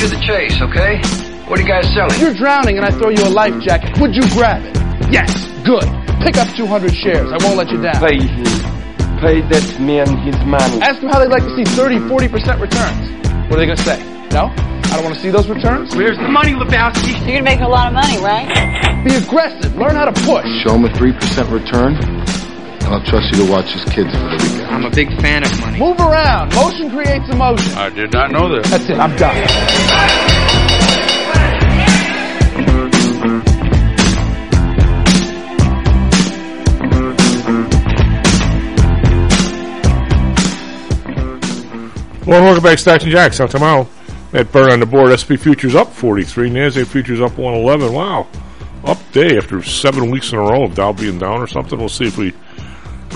to the chase, okay? What are you guys selling? You're drowning and I throw you a life jacket. Would you grab it? Yes. Good. Pick up 200 shares. I won't let you down. Pay him. Pay that man his money. Ask them how they'd like to see 30-40% returns. What are they going to say? No? I don't want to see those returns. Where's the money, Lebowski? You're going to make a lot of money, right? Be aggressive. Learn how to push. Show them a 3% return, and I'll trust you to watch his kids for the weekend. I'm a big fan of money. Move around. Motion creates emotion. I did not know this. That's it. I'm done. Well, welcome back to Stocks and Jacks. Now tomorrow, that burn on the board. S&P futures up 43. NASDAQ futures up 111. Wow. Up day after 7 weeks in a row of Dow being down or something. We'll see if we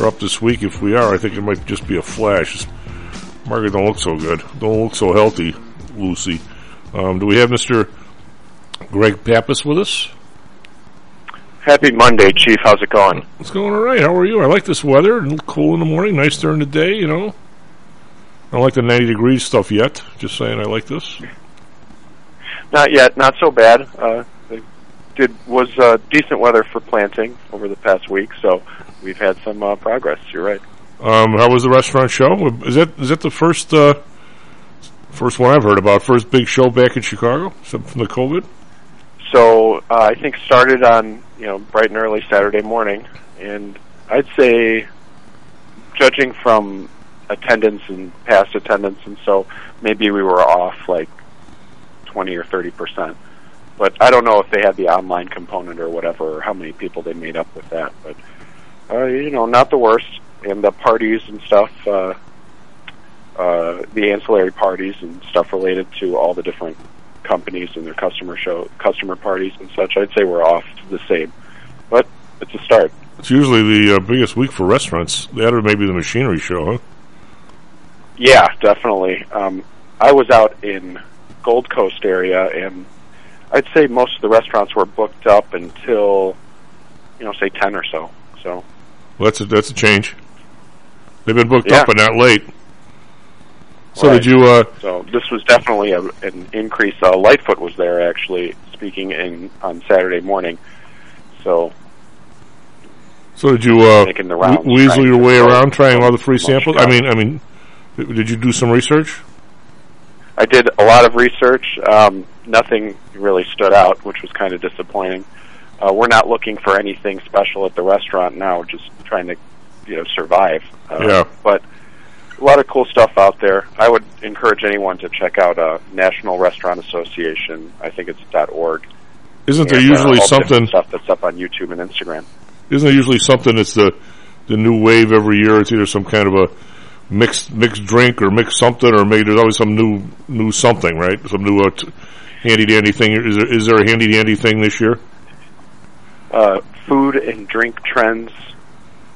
are up this week. If we are, I think it might just be a flash. Market don't look so good. Don't look so healthy, Lucy. Do we have Mr. Greg Pappas with us? Happy Monday, Chief. How's it going? It's going all right. How are you? I like this weather. Cool in the morning. Nice during the day, you know. I don't like the 90 degrees stuff yet. Just saying, I like this. Not yet. Not so bad. It was decent weather for planting over the past week, so we've had some progress. You're right. How was the restaurant show? Is that the first one I've heard about? First big show back in Chicago from the COVID. So I think started on bright and early Saturday morning, and I'd say, judging from attendance and past attendance, and so maybe we were off like 20 or 30%. But I don't know if they had the online component or whatever, or how many people they made up with that. But not the worst. And the parties and stuff, the ancillary parties and stuff related to all the different companies and their customer parties and such. I'd say we're off the same, but it's a start. It's usually the biggest week for restaurants. That or maybe the machinery show, huh? Yeah, definitely. I was out in Gold Coast area, and I'd say most of the restaurants were booked up until, say 10 or so. So that's a change. They've been booked up, but not late. So right. Did you? So this was definitely an increase. Lightfoot was there actually speaking on Saturday morning. So did you weasel your way around trying all the free samples? I mean. Did you do some research? I did a lot of research. Nothing really stood out, which was kind of disappointing. We're not looking for anything special at the restaurant now, just trying to survive. But a lot of cool stuff out there. I would encourage anyone to check out National Restaurant Association. I think it's .org. Isn't there usually something stuff that's up on YouTube and Instagram? Isn't there usually something that's the new wave every year? It's either some kind of a mixed drink or mixed something, or maybe there's always some new something, right? Some new handy dandy thing. Is there a handy dandy thing this year? Food and drink trends,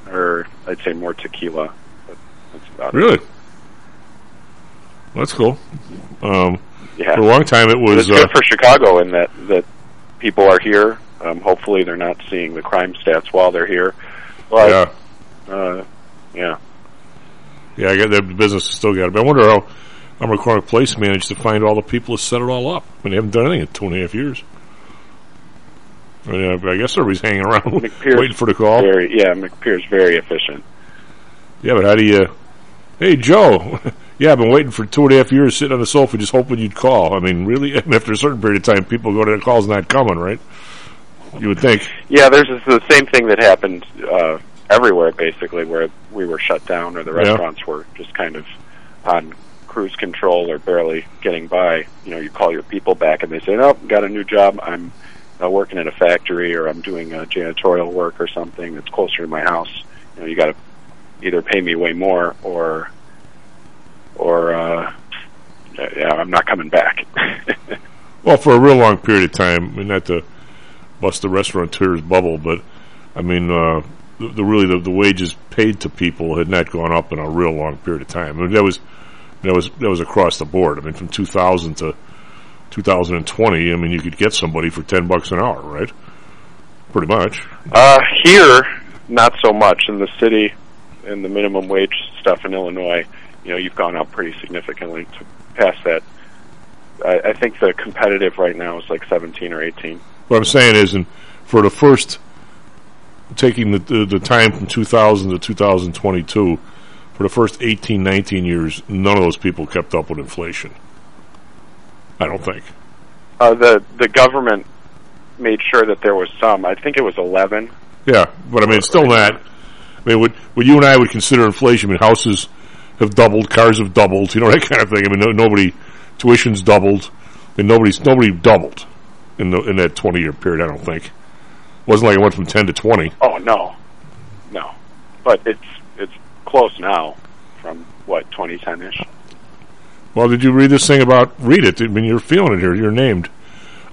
or I'd say more tequila. That's about really? It. That's cool. For a long time it was. It's good for Chicago in that people are here. Hopefully they're not seeing the crime stats while they're here. But, yeah. Yeah, I got that business still got it. But I wonder how McCormick Place managed to find all the people that set it all up. I mean, they haven't done anything in 2.5 years. I guess everybody's hanging around waiting for the call. McPeer's very efficient. Yeah, but how do you... Hey, Joe. Yeah, I've been waiting for 2.5 years sitting on the sofa just hoping you'd call. I mean, really? After a certain period of time, people go to their calls not coming, right? You would think. Yeah, there's the same thing that happened... everywhere, basically, where we were shut down or the restaurants were just kind of on cruise control or barely getting by. You call your people back and they say, "Oh, got a new job. I'm working at a factory, or I'm doing janitorial work or something that's closer to my house. You got to either pay me way more or I'm not coming back." Well, for a real long period of time, not to bust the restaurateur's bubble, but I mean. The wages paid to people had not gone up in a real long period of time. I mean, that was across the board. I mean, from 2000 to 2020, I mean, you could get somebody for $10 an hour, right? Pretty much. Here, not so much in the city, and the minimum wage stuff in Illinois. You've gone up pretty significantly to past that I think the competitive right now is like 17 or 18. What I'm saying is, and for the first, taking the time from 2000 to 2022, for the first 18, 19 years, none of those people kept up with inflation. I don't think. The government made sure that there was some. I think it was 11. Yeah, but I mean, it's still not. I mean, what you and I would consider inflation, I mean, houses have doubled, cars have doubled, you know, that kind of thing. I mean, nobody, tuition's doubled, and nobody doubled in that 20-year period, I don't think. It wasn't like it went from 10 to 20. Oh, no. No. But it's close now from, what, 2010-ish? Well, did you read this thing about, read it, I mean, you're feeling it here, you're named.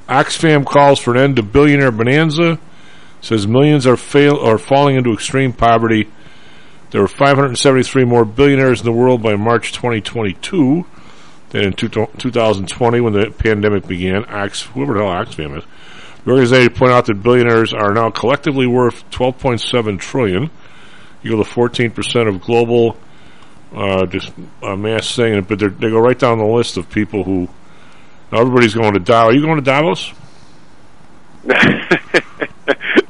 Oxfam calls for an end to billionaire bonanza, says millions are falling into extreme poverty. There were 573 more billionaires in the world by March 2022 than in 2020 when the pandemic began. Whoever the hell Oxfam is. The organization point out that billionaires are now collectively worth $12.7 trillion. You go to 14% of global mass saying it, but they go right down the list of people who... Now everybody's going to Davos. Are you going to Davos?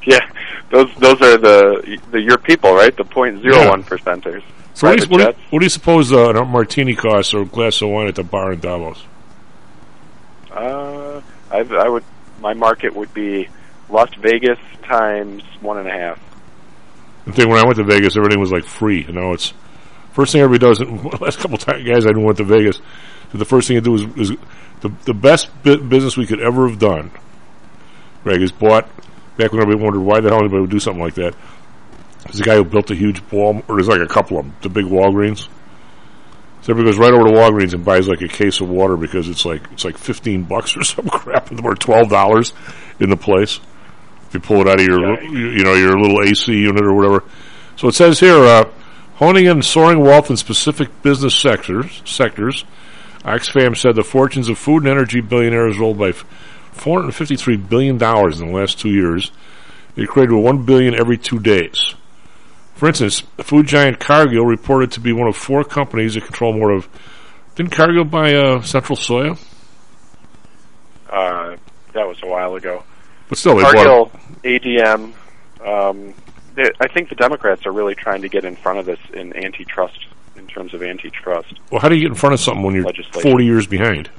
Yeah. Those are the your people, right? The 0.01%ers. So what do you suppose a martini costs or a glass of wine at the bar in Davos? I would. My market would be Las Vegas times 1.5. The thing when I went to Vegas, everything was like free. You know, it's first thing everybody does. The last couple of guys I didn't went to Vegas. The first thing I do is the best business we could ever have done. Greg is bought. Back when everybody wondered why the hell anybody would do something like that, there's a guy who built a huge wall, or there's like a couple of them, the big Walgreens. So everybody goes right over to Walgreens and buys like a case of water because it's like $15 or some crap, or $12 in the place if you pull it out of your your little AC unit or whatever. So it says here, honing in soaring wealth in specific business sectors. Oxfam said the fortunes of food and energy billionaires rolled by $453 billion in the last 2 years. It created $1 billion every 2 days. For instance, food giant Cargill reported to be one of 4 companies that control more of... Didn't Cargill buy Central Soya? That was a while ago. But still, Cargill, they bought... Cargill, ADM. I think the Democrats are really trying to get in front of this in terms of antitrust. Well, how do you get in front of something when you're 40 years behind?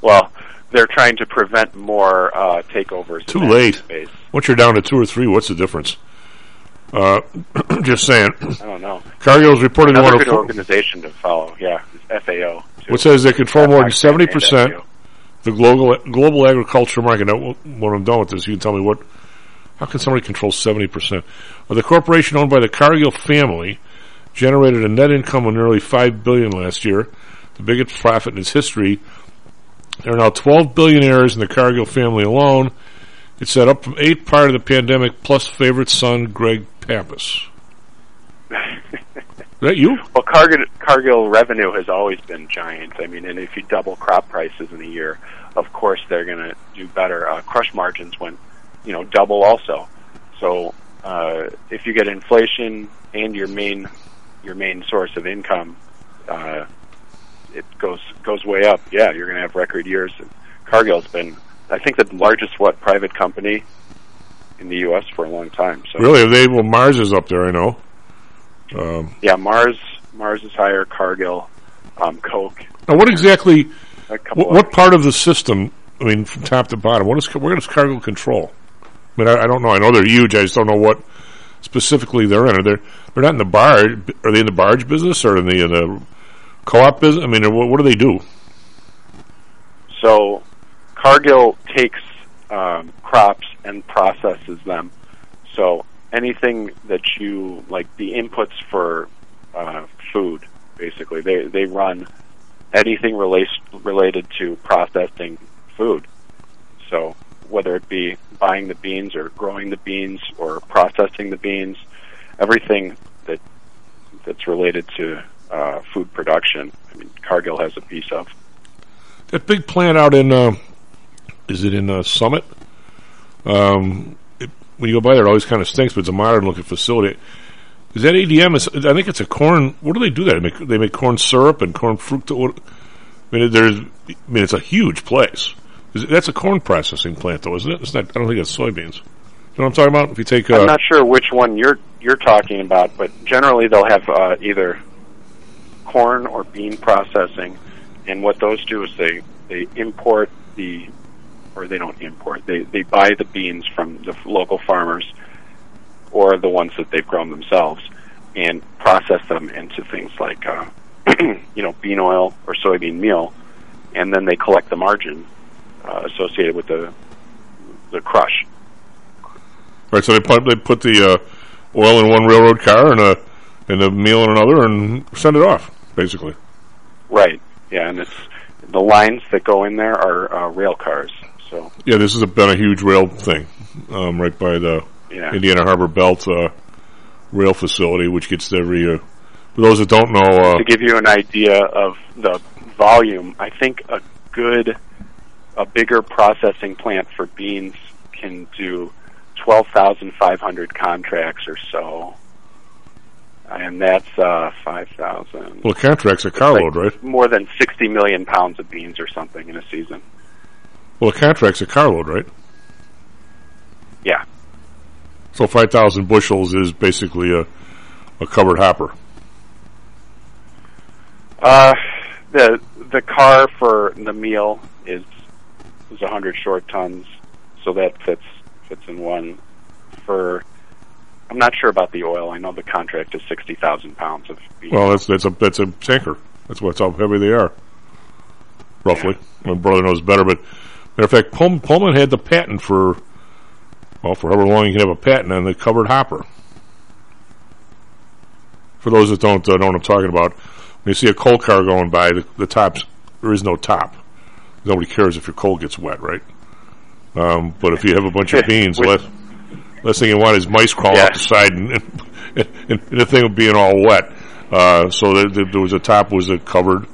Well, they're trying to prevent more takeovers. Too late. Space. Once you're down to 2 or 3, what's the difference? Just saying. I don't know. Cargill's reported another good organization to follow. Yeah, it's FAO. Too. Which says they control more than 70% of the global agriculture market. Now, when I'm done with this, you can tell me what. How can somebody control 70%? Well, the corporation owned by the Cargill family generated a net income of nearly $5 billion last year, the biggest profit in its history. There are now 12 billionaires in the Cargill family alone. It's set up from 8 prior to the pandemic, plus favorite son, Greg Pappas. Is that you? Well, Cargill revenue has always been giant. I mean, and if you double crop prices in a year, of course they're going to do better. Crush margins went, double also. So if you get inflation and your main source of income, it goes way up. Yeah, you're going to have record years. Cargill's been, I think, the largest private company in the U.S. for a long time. So. Really? Well, Mars is up there, I know. Yeah, Mars is higher. Cargill, Coke. Now, what exactly? What part of the system? I mean, from top to bottom. Where does Cargill control? I mean, I don't know. I know they're huge. I just don't know what specifically they're in. They're not in the barge. Are they in the barge business or in the co-op business? I mean, what do they do? So Cargill takes crops and processes them. So anything that you, like the inputs for food, basically, they run anything related to processing food. So whether it be buying the beans or growing the beans or processing the beans, everything that's related to food production, I mean, Cargill has a piece of. That big plant out in, is it in Summit? When you go by there, it always kind of stinks, but it's a modern-looking facility. Is that ADM? I think it's a corn. What do they do there? They make corn syrup and corn fructose. It's a huge place. That's a corn processing plant, though, isn't it? It's not, I don't think it's soybeans. You know what I'm talking about? If you take, I'm not sure which one you're talking about, but generally they'll have either corn or bean processing, and what those do is they buy the beans from the local farmers or the ones that they've grown themselves and process them into things like bean oil or soybean meal, and then they collect the margin associated with the crush. Right, so they put the oil in one railroad car and the meal in another and send it off, basically. Right, yeah, and it's the lines that go in there are rail cars. So yeah, this has been a huge rail thing right by the Indiana Harbor Belt rail facility, which gets every year. For those that don't know... to give you an idea of the volume, I think a bigger processing plant for beans can do 12,500 contracts or so, and that's 5,000. Well, contracts are carload, right? More than 60 million pounds of beans or something in a season. Well, contracts are carload, right? Yeah. So 5,000 bushels is basically a covered hopper. The car for the meal is 100 short tons, so that fits in one. For I'm not sure about the oil. I know the contract is 60,000 pounds of beans. Well, that's a tanker. That's what's how heavy they are. Roughly, yeah. My brother knows better. But matter of fact, Pullman had the patent for however long you can have a patent on the covered hopper. For those that don't know what I'm talking about. When you see a coal car going by, the tops, there is no top. Nobody cares if your coal gets wet, right? But if you have a bunch of beans, last thing you want is mice crawling up the side and the thing of being all wet. So there was a top, was a covered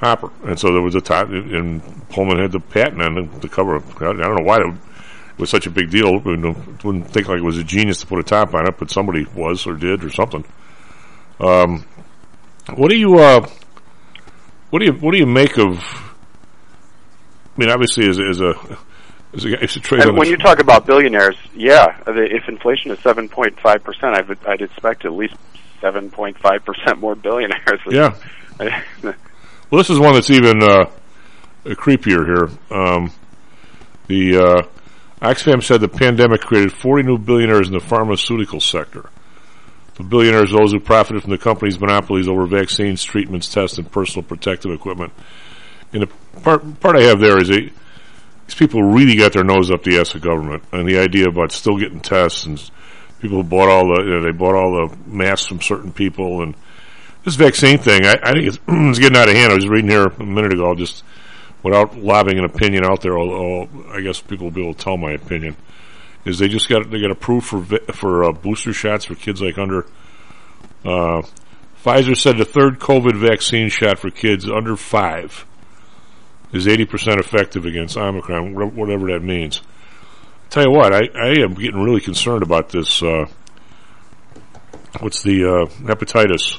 hopper. And so there was a top, and Pullman had the patent on the cover. I don't know why it was such a big deal. I wouldn't think like it was a genius to put a top on it, but somebody was or did or something. What do you make of? I mean, obviously, as a trade. And when you talk about billionaires, if inflation is 7.5%, I'd expect at least 7.5% more billionaires. Yeah. Well, this is one that's even creepier here. The Oxfam said the pandemic created 40 new billionaires in the pharmaceutical sector. The billionaires are those who profited from the company's monopolies over vaccines, treatments, tests, and personal protective equipment. And the part I have there is these people really got their nose up the ass of government, and the idea about still getting tests and people who bought all the masks from certain people, and this vaccine thing, I think it's getting out of hand. I was reading here a minute ago, just without lobbing an opinion out there. I guess people will be able to tell my opinion. Is they got approved for booster shots for kids like under. Pfizer said the third COVID vaccine shot for kids under 5 is 80% effective against Omicron, whatever that means. Tell you what, I am getting really concerned about this. What's the hepatitis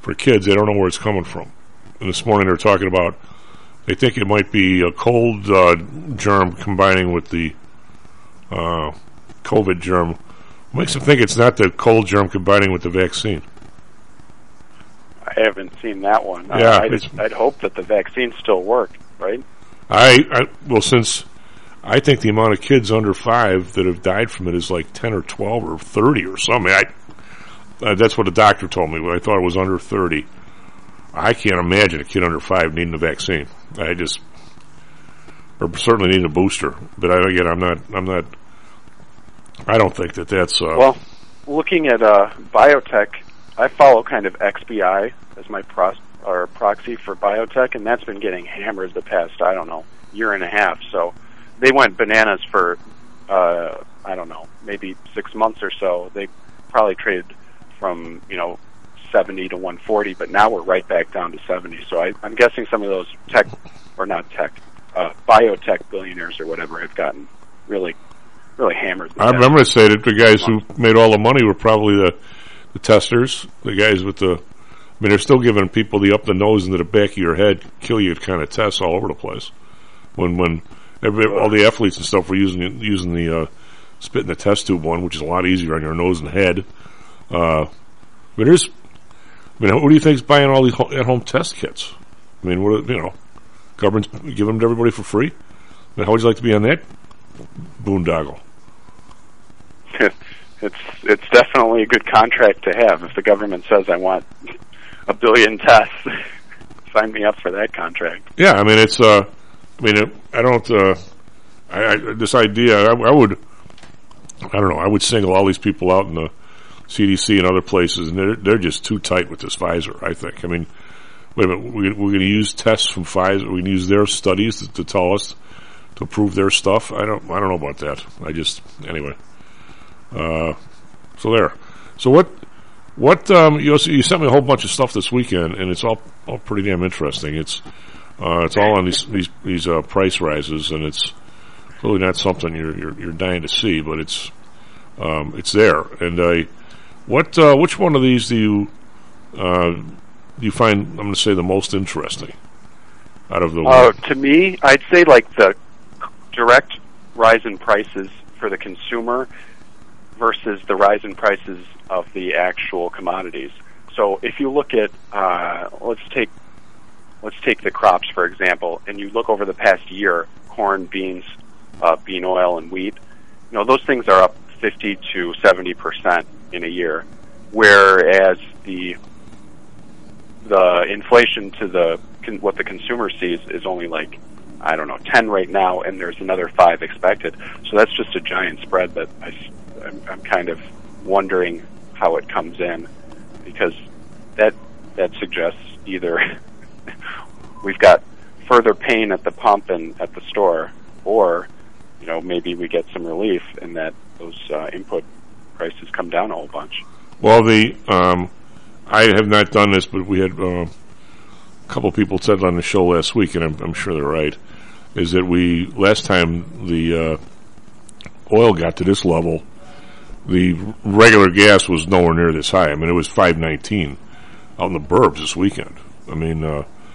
for kids? They don't know where it's coming from. And this morning they're talking about they think it might be a cold germ combining with the. COVID germ makes them think it's not the cold germ combining with the vaccine. I haven't seen that one. Yeah, I'd hope that the vaccine still worked, right? Since I think the amount of kids under 5 that have died from it is like 10 or 12 or 30 or something. That's what the doctor told me. I thought it was under 30. I can't imagine a kid under 5 needing the vaccine. Or certainly need a booster, but I'm not. I don't think that that's. Well, looking at biotech, I follow kind of XBI as my proxy for biotech, and that's been getting hammered the past year and a half. So they went bananas for maybe 6 months or so. They probably traded from 70 to 140, but now we're right back down to 70. So I'm guessing some of those biotech billionaires or whatever have gotten really, really hammered. I remember to say that the guys who made all the money were probably the the testers, the guys with the, I mean, they're still giving people the up the nose into the back of your head, kill you kind of tests all over the place. When all the athletes and stuff were using the spit in the test tube one, which is a lot easier on your nose and head. But here's, I mean, who do you think's buying all these at-home test kits? I mean, what, you know, government's giving them to everybody for free. I mean, how would you like to be on that boondoggle? It's definitely a good contract to have. If the government says I want 1 billion tests, sign me up for that contract. Yeah, I mean, it's. I mean, I don't. This idea, I would. I don't know. I would single all these people out in the CDC and other places, and they're just too tight with this Pfizer. I think. I mean, wait a minute. We're going to use tests from Pfizer. We're going to use their studies to tell us to prove their stuff. I don't know about that. I just anyway. So there. So what? You sent me a whole bunch of stuff this weekend, and it's all pretty damn interesting. It's all on these price rises, and it's clearly not something you're dying to see, but it's there. And which one of these do you find, I'm going to say, the most interesting out of the? To me, I'd say like the direct rise in prices for the consumer versus the rise in prices of the actual commodities. So if you look at, let's take the crops, for example, and you look over the past year, corn, beans, bean oil, and wheat, you know, those things are up 50 to 70% in a year, whereas the inflation to what the consumer sees is only like, I don't know, 10 right now, and there's another 5 expected. So that's just a giant spread that I'm kind of wondering how it comes in, because that suggests either we've got further pain at the pump and at the store, or, you know, maybe we get some relief in that those input prices come down a whole bunch. Well, I have not done this, but we had a couple people said on the show last week, and I'm sure they're right, is that last time the oil got to this level, the regular gas was nowhere near this high. I mean, it was $5.19 out in the burbs this weekend. I mean,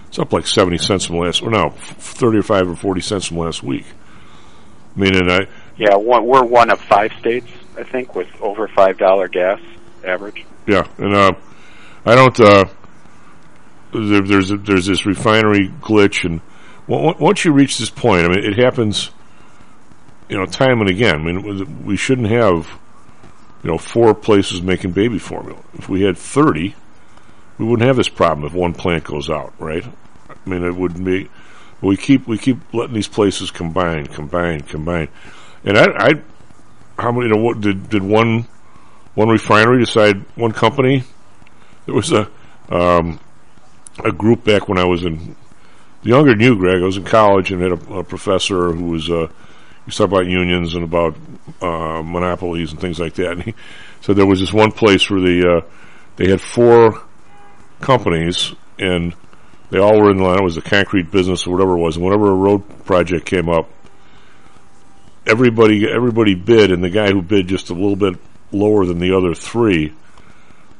it's up like 70 cents from last, or no, 35 or 40 cents from last week. I mean, we're one of 5 states, I think, with over $5 gas average. Yeah, and I don't. There's this refinery glitch, and once you reach this point, I mean, it happens, you know, time and again. I mean, we shouldn't have, you know, 4 places making baby formula. If we had 30. We wouldn't have this problem if one plant goes out, right? I mean, it wouldn't be. We keep letting these places combine, and how many? You know, what did one refinery decide? One company. There was a group back when I was younger than you, Greg. I was in college and had a professor who was he was talking about unions and about monopolies and things like that. And he said there was this one place where they had 4. Companies, and they all were in line. It was the concrete business or whatever it was, and whenever a road project came up, everybody bid, and the guy who bid just a little bit lower than the other 3,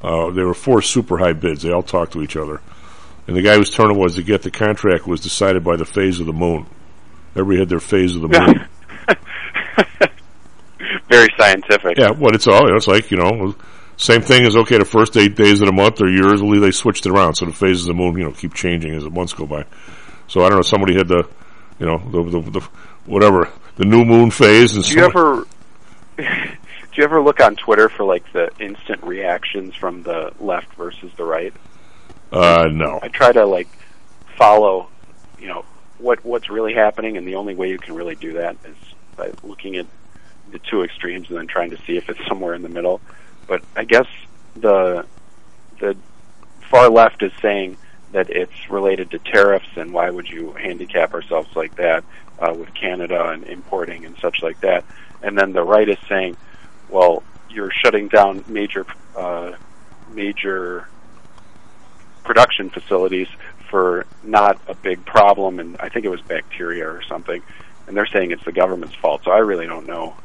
there were 4 super high bids. They all talked to each other, and the guy whose turn it was to get the contract was decided by the phase of the moon. Everybody had their phase of the moon. Very scientific. Yeah, well, it's like, you know, same thing as, okay, the first 8 days of the month or years, they switched it around, so the phases of the moon, you know, keep changing as the months go by. So I don't know, somebody had the, you know, the new moon phase. And do you ever look on Twitter for like the instant reactions from the left versus the right? No. I try to like follow, you know, what's really happening, and the only way you can really do that is by looking at the 2 extremes and then trying to see if it's somewhere in the middle. But I guess the far left is saying that it's related to tariffs, and why would you handicap ourselves like that with Canada and importing and such like that. And then the right is saying, well, you're shutting down major production facilities for not a big problem, and I think it was bacteria or something. And they're saying it's the government's fault. So I really don't know.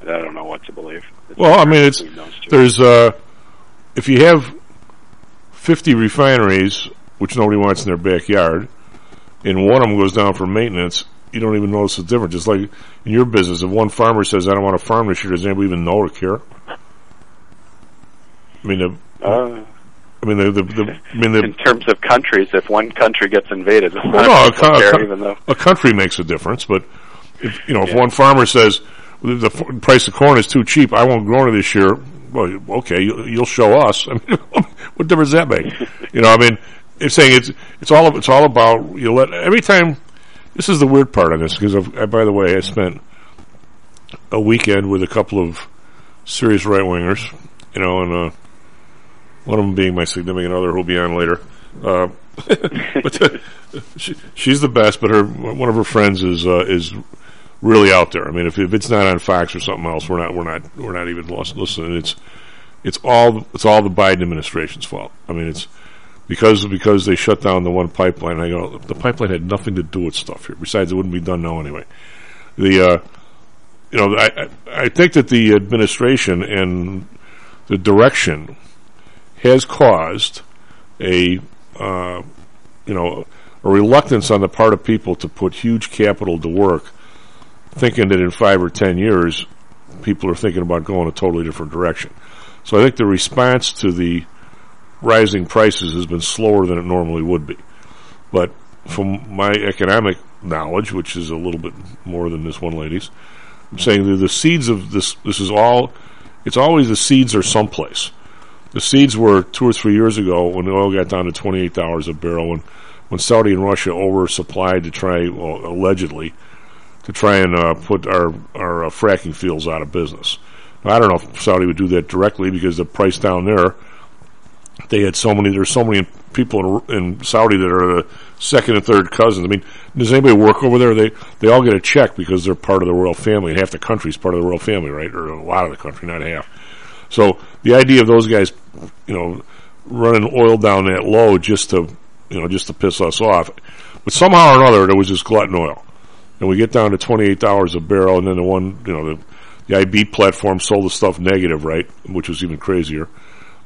I don't know what to believe. Well, I mean, there's if you have 50 refineries, which nobody wants in their backyard, and one of them goes down for maintenance, you don't even notice the difference. It's like in your business, if one farmer says, I don't want to farm this year, does anybody even know or care? I mean, in terms of countries, if one country gets invaded, a country makes a difference. But if one farmer says the price of corn is too cheap, I won't grow it this year. Well, okay, you'll show us. I mean, what difference does that make? It's saying it's all about you. Let every time. This is the weird part on this because by the way, I spent a weekend with a couple of serious right wingers, and one of them being my significant other, who'll be on later. But she's the best. But one of her friends is really out there. I mean, if it's not on Fox or something else, we're not even listening. It's all the Biden administration's fault. I mean, it's because they shut down the one pipeline. I go, the pipeline had nothing to do with stuff here. Besides, it wouldn't be done now anyway. I think that the administration and the direction has caused a reluctance on the part of people to put huge capital to work, thinking that in 5 or 10 years, people are thinking about going a totally different direction. So I think the response to the rising prices has been slower than it normally would be. But from my economic knowledge, which is a little bit more than this one lady's, I'm saying that the seeds of this is all, it's always the seeds are someplace. The seeds were 2 or 3 years ago when the oil got down to $28 a barrel, and when Saudi and Russia oversupplied to try, allegedly, to put our fracking fields out of business. Now, I don't know if Saudi would do that directly because the price down there, there's so many people in Saudi that are the second and third cousins. I mean, does anybody work over there? They all get a check because they're part of the royal family, and half the country's part of the royal family, right? Or a lot of the country, not half. So the idea of those guys, running oil down that low just to piss us off. But somehow or another, there was this glutton oil. And we get down to $28 a barrel, and then the IB platform sold the stuff negative, right? Which was even crazier,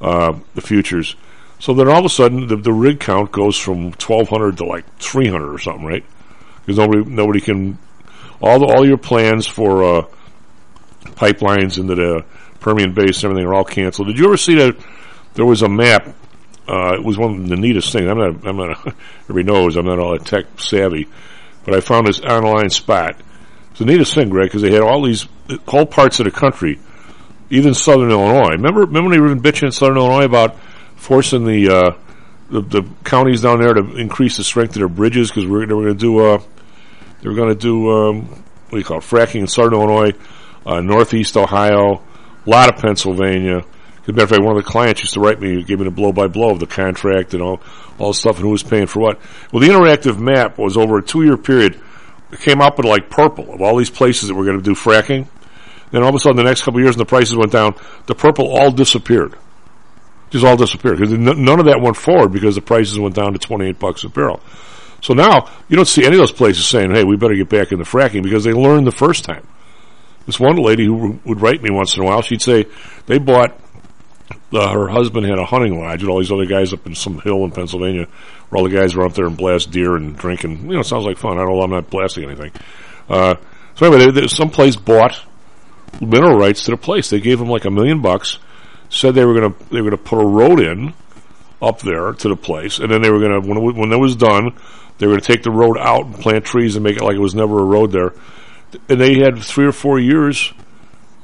the futures. So then all of a sudden, the rig count goes from 1,200 to like 300 or something, right? Because nobody can, all your plans for, pipelines into the Permian Basin, everything are all canceled. Did you ever see that there was a map? It was one of the neatest things. I'm not everybody knows I'm not all that tech savvy, but I found this online spot. It's the neatest thing, Greg, because they had all these whole parts of the country, even southern Illinois. Remember when they were bitching in southern Illinois about forcing the counties down there to increase the strength of their bridges because they were going to do fracking in southern Illinois, northeast Ohio. A lot of Pennsylvania. As a matter of fact, one of the clients used to write me, gave me the blow-by-blow of the contract and all the stuff and who was paying for what. Well, the interactive map was over a 2-year period. It came up with like purple of all these places that were going to do fracking. Then all of a sudden, the next couple of years, when the prices went down, the purple all disappeared. Just all disappeared. Because none of that went forward because the prices went down to $28 a barrel. So now, you don't see any of those places saying, hey, we better get back into fracking because they learned the first time. This one lady who would write me once in a while, she'd say they bought, her husband had a hunting lodge with all these other guys up in some hill in Pennsylvania where all the guys were up there and blast deer and drink and, it sounds like fun. I don't know, I'm not blasting anything. So anyway, some place bought mineral rights to the place. They gave them like $1 million, said they were gonna put a road in up there to the place, and then they were gonna, when that was done, they were gonna take the road out and plant trees and make it like it was never a road there. And they had 3 or 4 years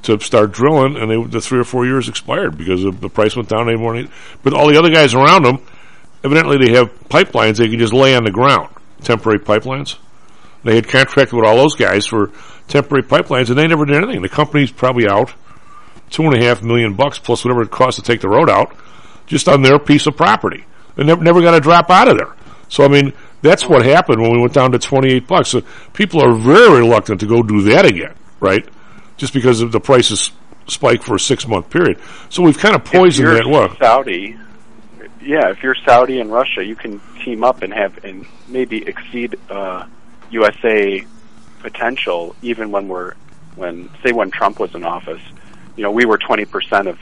to start drilling, and the 3 or 4 years expired because the price went down. But all the other guys around them, evidently they have pipelines they can just lay on the ground, temporary pipelines. They had contracted with all those guys for temporary pipelines, and they never did anything. The company's probably out $2.5 million plus whatever it costs to take the road out just on their piece of property. They never got a drop out of there. So, that's what happened when we went down to $28. So people are very reluctant to go do that again, right? Just because of the prices spike for a 6-month period. So we've kind of poisoned that well. If you're Saudi and Russia, you can team up and maybe exceed USA potential. Even when Trump was in office, we were 20% of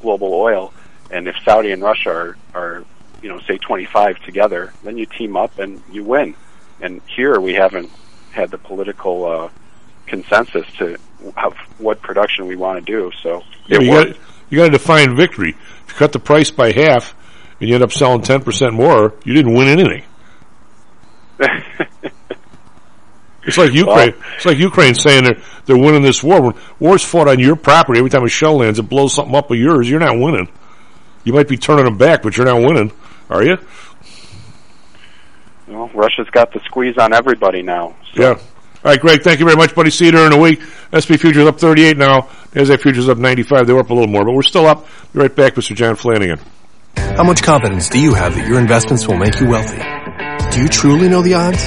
global oil. And if Saudi and Russia are you know, say 25 together, then you team up and you win. And here we haven't had the political consensus to have what production we want to do. So yeah, you got to define victory. If you cut the price by half and you end up selling 10% more, you didn't win anything. It's like Ukraine. Well, it's like Ukraine saying they're winning this war. When war's fought on your property, every time a shell lands, it blows something up of yours. You're not winning. You might be turning them back, but you're not winning, are you? Well, Russia's got the squeeze on everybody now. So. Yeah. All right, Greg, thank you very much, buddy. See you during the week. S&P futures up 38 now. NASDAQ futures up 95. They were up a little more, but we're still up. Be right back, Mr. John Flanagan. How much confidence do you have that your investments will make you wealthy? Do you truly know the odds?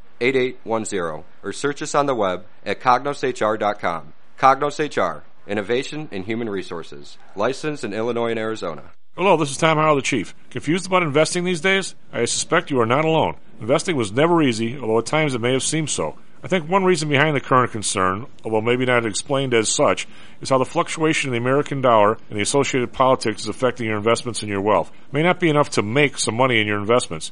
8810 or search us on the web at cognoshr.com. Cognos HR, innovation in human resources. Licensed in Illinois and Arizona. Hello, this is Tom Howell, the Chief. Confused about investing these days? I suspect you are not alone. Investing was never easy, although at times it may have seemed so. I think one reason behind the current concern, although maybe not explained as such, is how the fluctuation in the American dollar and the associated politics is affecting your investments and your wealth. It may not be enough to make some money in your investments.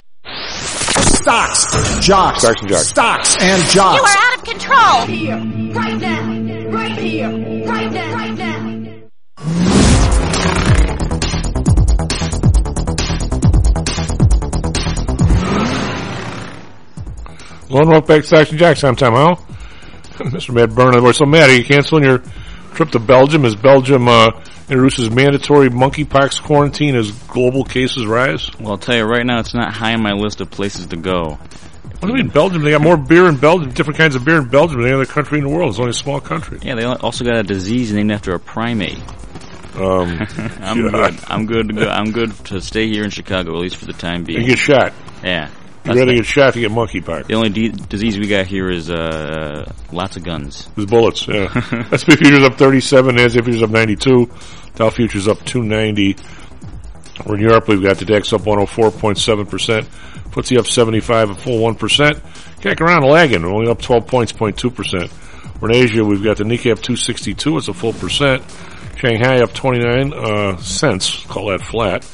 Stocks, jocks, stocks and jocks, stocks and jocks. You are out of control. Here, right now, right here, right now, right now. Well, welcome back to Stocks and Jocks. I'm Tom Howell. Mr. Matt Byrne. So, Matt, are you canceling your trip to Belgium as Belgium introduces mandatory monkeypox quarantine as global cases rise? Well, I'll tell you right now, it's not high on my list of places to go. What do you mean Belgium? They got more beer in Belgium, different kinds of beer in Belgium than any other country in the world. It's only a small country. Yeah, they also got a disease named after a primate. I'm good to go. I'm good to stay here in Chicago, at least for the time being. You get shot. Yeah. You'd rather get shot to get monkeypox. The only disease we got here is lots of guns. There's bullets, yeah. S&P futures up 37, NASDAQ futures up 92, Dow futures up 290. We're in Europe. We've got the DAX up 104.7%. FTSE up 75, a full 1%. CAC around lagging. We're only up 12 points, 0.2%. We're in Asia. We've got the Nikkei up 262. It's a full percent. Shanghai up 29 cents. Call that flat.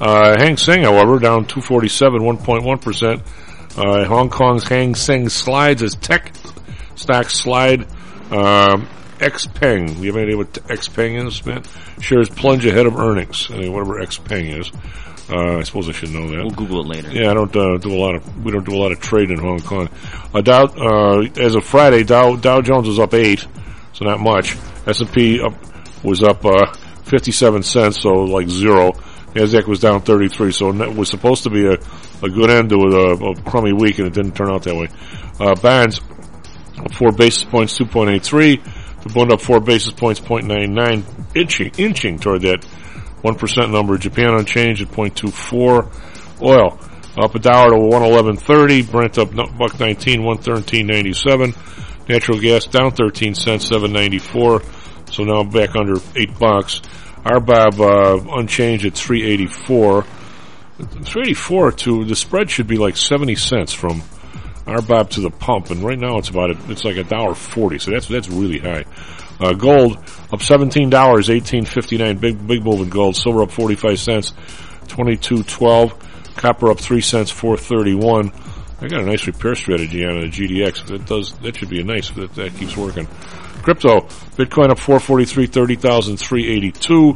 Hang Seng, however, down 247, 1.1%. Hong Kong's Hang Seng slides as tech stocks slide. XPeng. Do you have any idea what XPeng is, man? Shares plunge ahead of earnings. I mean, whatever XPeng is. I suppose I should know that. We'll Google it later. Yeah, I don't we don't do a lot of trade in Hong Kong. Dow, as of Friday, Dow Jones was up 8, so not much. S&P was up 57 cents, so like 0. NASDAQ was down 33, so it was supposed to be a good end to a crummy week, and it didn't turn out that way. Bonds up 4 basis points, 2.83. The bond up 4 basis points, 0.99, inching toward that 1% number. Japan unchanged at 0.24. Oil up a dollar to 111.30. Brent up $1.19, 113.97. Natural gas down 13 cents, 7.94. So now back under $8. RBOB unchanged at 3.84. 3.84 to the spread should be like 70 cents from RBOB to the pump, and right now it's like $1.40. So that's really high. Gold up $17, 18.59. Big move in gold. Silver up 45 cents, 22.12. Copper up 3 cents, 4.31. I got a nice repair strategy on a GDX. That should be a nice if that keeps working. Crypto, Bitcoin up 443, 30,382.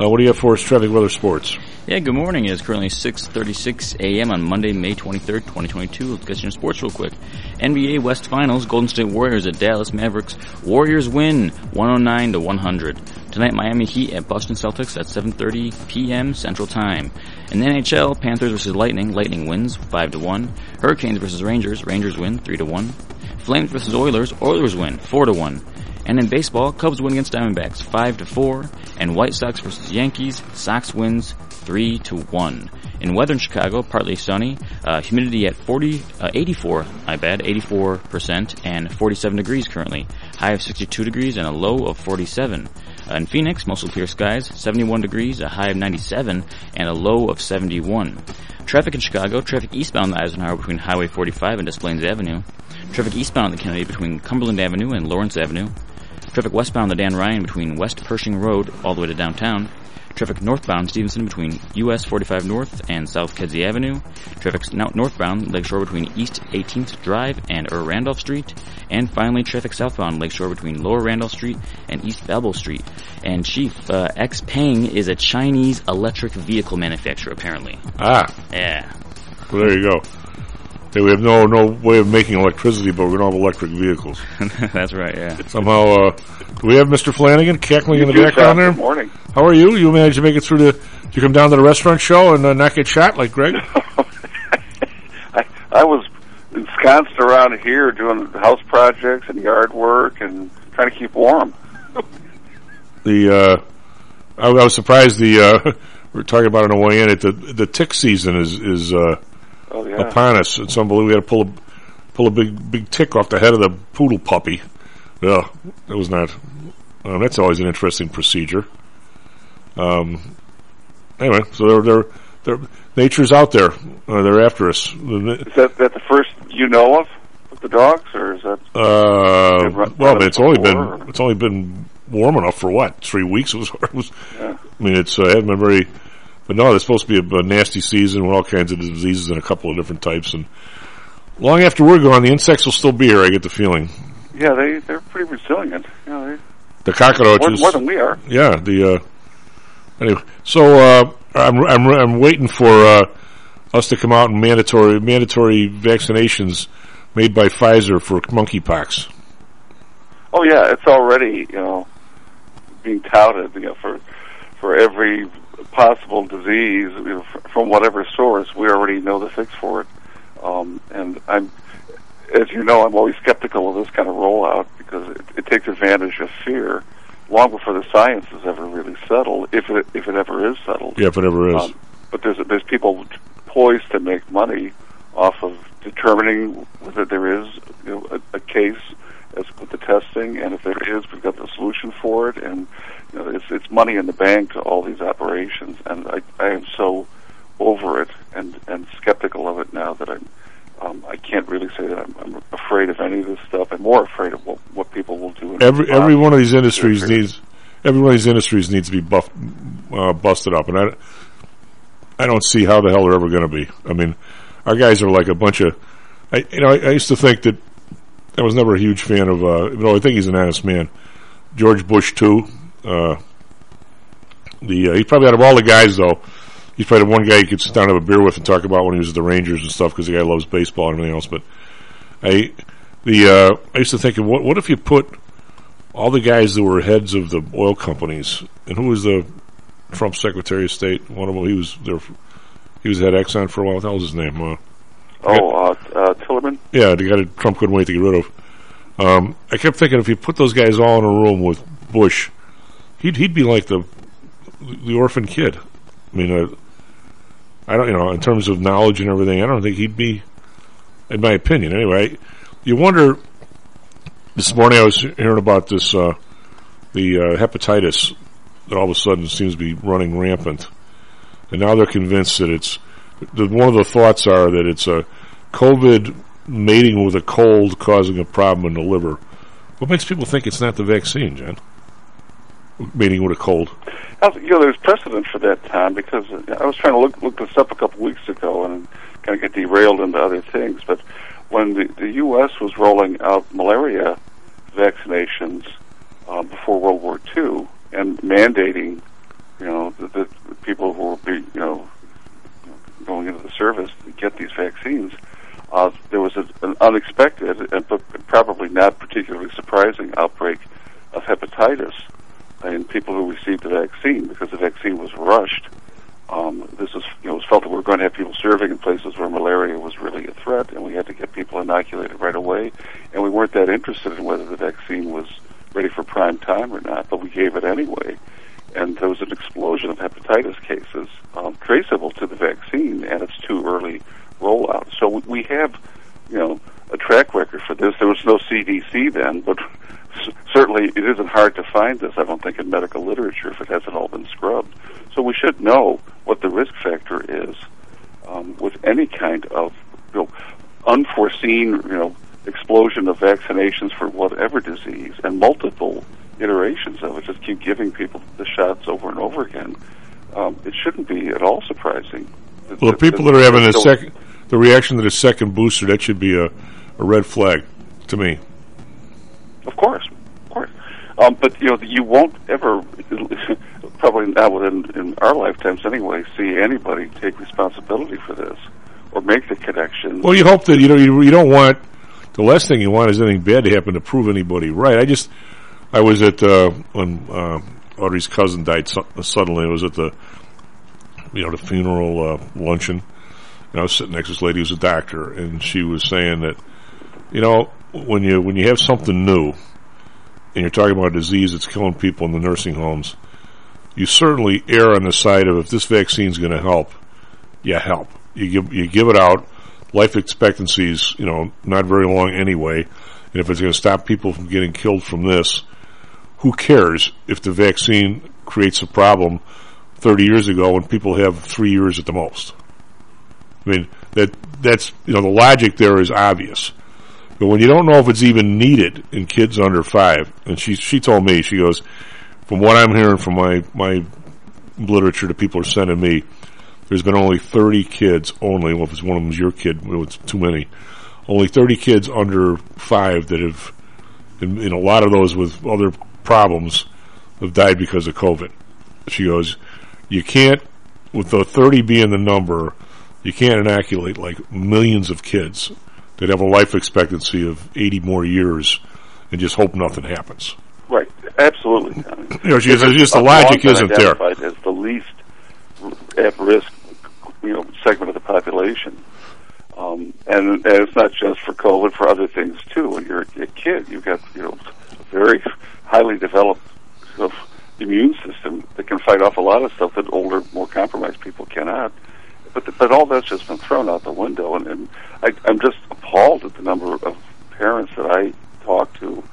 What do you have for us, traffic, weather, sports? Yeah, good morning. It's currently 6:36 a.m. on Monday, May 23rd, 2022. Let's get to your sports real quick. NBA West Finals, Golden State Warriors at Dallas Mavericks. Warriors win 109-100. Tonight, Miami Heat at Boston Celtics at 7:30 p.m. Central Time. In the NHL, Panthers versus Lightning. Lightning wins 5-1. Hurricanes versus Rangers. Rangers win 3-1. Flames versus Oilers. Oilers win 4-1. And in baseball, Cubs win against Diamondbacks 5-4, and White Sox versus Yankees, Sox wins 3-1. In weather in Chicago, partly sunny, humidity at 84%, and 47 degrees currently. High of 62 degrees and a low of 47. In Phoenix, mostly clear skies, 71 degrees, a high of 97, and a low of 71. Traffic in Chicago, traffic eastbound on the Eisenhower between Highway 45 and Des Plaines Avenue. Traffic eastbound on the Kennedy between Cumberland Avenue and Lawrence Avenue. Traffic westbound the Dan Ryan between West Pershing Road all the way to downtown. Traffic northbound Stevenson between US 45 North and South Kedzie Avenue. Traffic northbound Lakeshore between East 18th Drive and Randolph Street. And finally, traffic southbound Lakeshore between Lower Randolph Street and East Balboa Street. And Chief, XPeng is a Chinese electric vehicle manufacturer, apparently. Ah. Yeah. Well, there you go. We have no way of making electricity, but we don't have electric vehicles. That's right, yeah. Somehow, do we have Mr. Flanagan cackling in the background there? Good morning. How are you? You managed to make it through did you come down to the restaurant show and not get shot like Greg? I was ensconced around here doing house projects and yard work and trying to keep warm. I was surprised we were talking about it on the way in, the tick season is oh, yeah. Upon us. It's unbelievable. We had to pull a big tick off the head of the poodle puppy. Yeah, that was not. That's always an interesting procedure. Anyway, so they're nature's out there. They're after us. Is that the first you know of with the dogs, or is that? It's only been warm enough for what, 3 weeks. It was yeah. I mean, it hasn't been very. But no, it's supposed to be a nasty season with all kinds of diseases and a couple of different types. And long after we're gone, the insects will still be here, I get the feeling. Yeah, they're pretty resilient. Yeah, the cockroaches. More than we are. Yeah. Anyway, so I'm waiting for us to come out and mandatory vaccinations made by Pfizer for monkeypox. Oh, yeah, it's already, being touted, for every possible disease, from whatever source. We already know the fix for it, and I'm always skeptical of this kind of rollout because it takes advantage of fear long before the science is ever really settled, if it ever is settled. Yeah, if it ever is. But there's people poised to make money off of determining whether there is a case as with the testing, and if there is, we've got the solution for it. And you know, it's money in the bank to all these operations, and I am so over it and skeptical of it now that I can't really say that I'm afraid of any of this stuff. I'm more afraid of what people will do. Every one of these industries needs to be busted up, and I don't see how the hell they're ever going to be. I mean, our guys are like a bunch of. I used to think that I was never a huge fan of. I think he's an honest man, George Bush too. He's probably out of all the guys though. He's probably the one guy you could sit down and have a beer with and talk about when he was at the Rangers and stuff because the guy loves baseball and everything else. But I used to think, what if you put all the guys that were heads of the oil companies, and who was the Trump Secretary of State? One of them, he was at Exxon for a while. What the hell was his name? Tillerman? Yeah, the guy that Trump couldn't wait to get rid of. I kept thinking if you put those guys all in a room with Bush, he'd be like the orphan kid. I mean, I don't, in terms of knowledge and everything, I don't think he'd be, in my opinion. Anyway, you wonder. This morning I was hearing about this hepatitis that all of a sudden seems to be running rampant, and now they're convinced that it's. One of the thoughts are that it's a COVID mating with a cold causing a problem in the liver. What makes people think it's not the vaccine, John? Mating with a cold. There's precedent for that, Tom, because I was trying to look this up a couple weeks ago and kind of get derailed into other things. But when the U.S. was rolling out malaria vaccinations before World War II and mandating, the people who would be, going into the service to get these vaccines, there was an unexpected and probably not particularly surprising outbreak of hepatitis in people who received the vaccine because the vaccine was rushed. This was, it was felt that we were going to have people serving in places where malaria was really a threat, and we had to get people inoculated right away. And we weren't that interested in whether the vaccine was ready for prime time or not, but we gave it anyway. And there was an explosion of hepatitis cases traceable to the vaccine and its too early rollout. So we have, a track record for this. There was no CDC then, but certainly it isn't hard to find this, I don't think, in medical literature if it hasn't all been scrubbed. So we should know what the risk factor is with any kind of unforeseen explosion of vaccinations for whatever disease and multiple iterations of it, just keep giving people the shots over and over again. It shouldn't be at all surprising. Well, people that are having the reaction to the second booster, that should be a red flag to me. Of course. But you won't ever, probably not in our lifetimes anyway, see anybody take responsibility for this or make the connection. Well, you hope that you don't want. The last thing you want is anything bad to happen to prove anybody right. I was at when Audrey's cousin died suddenly. I was at the funeral luncheon, and I was sitting next to this lady who's a doctor, and she was saying that when you have something new, and you're talking about a disease that's killing people in the nursing homes, you certainly err on the side of if this vaccine's going to help, you give it out. Life expectancy's not very long anyway, and if it's going to stop people from getting killed from this. Who cares if the vaccine creates a problem 30 years ago when people have 3 years at the most? I mean, that's the logic there is obvious. But when you don't know if it's even needed in kids under 5, and she told me, she goes, from what I'm hearing from my literature that people are sending me, there's been only 30 kids only, well, if it's one of them's your kid, it's too many, only 30 kids under 5 that have, in a lot of those with other problems have died because of COVID. She goes, you can't, with the 30 being the number, you can't inoculate like millions of kids that have a life expectancy of 80 more years and just hope nothing happens. Right, absolutely. She goes, just the logic isn't there. As the least at-risk, segment of the population. And it's not just for COVID, for other things too. When you're a kid, you've got, very highly developed sort of immune system that can fight off a lot of stuff that older, more compromised people cannot. But all that's just been thrown out the window, and I'm just appalled at the number of parents that I talk to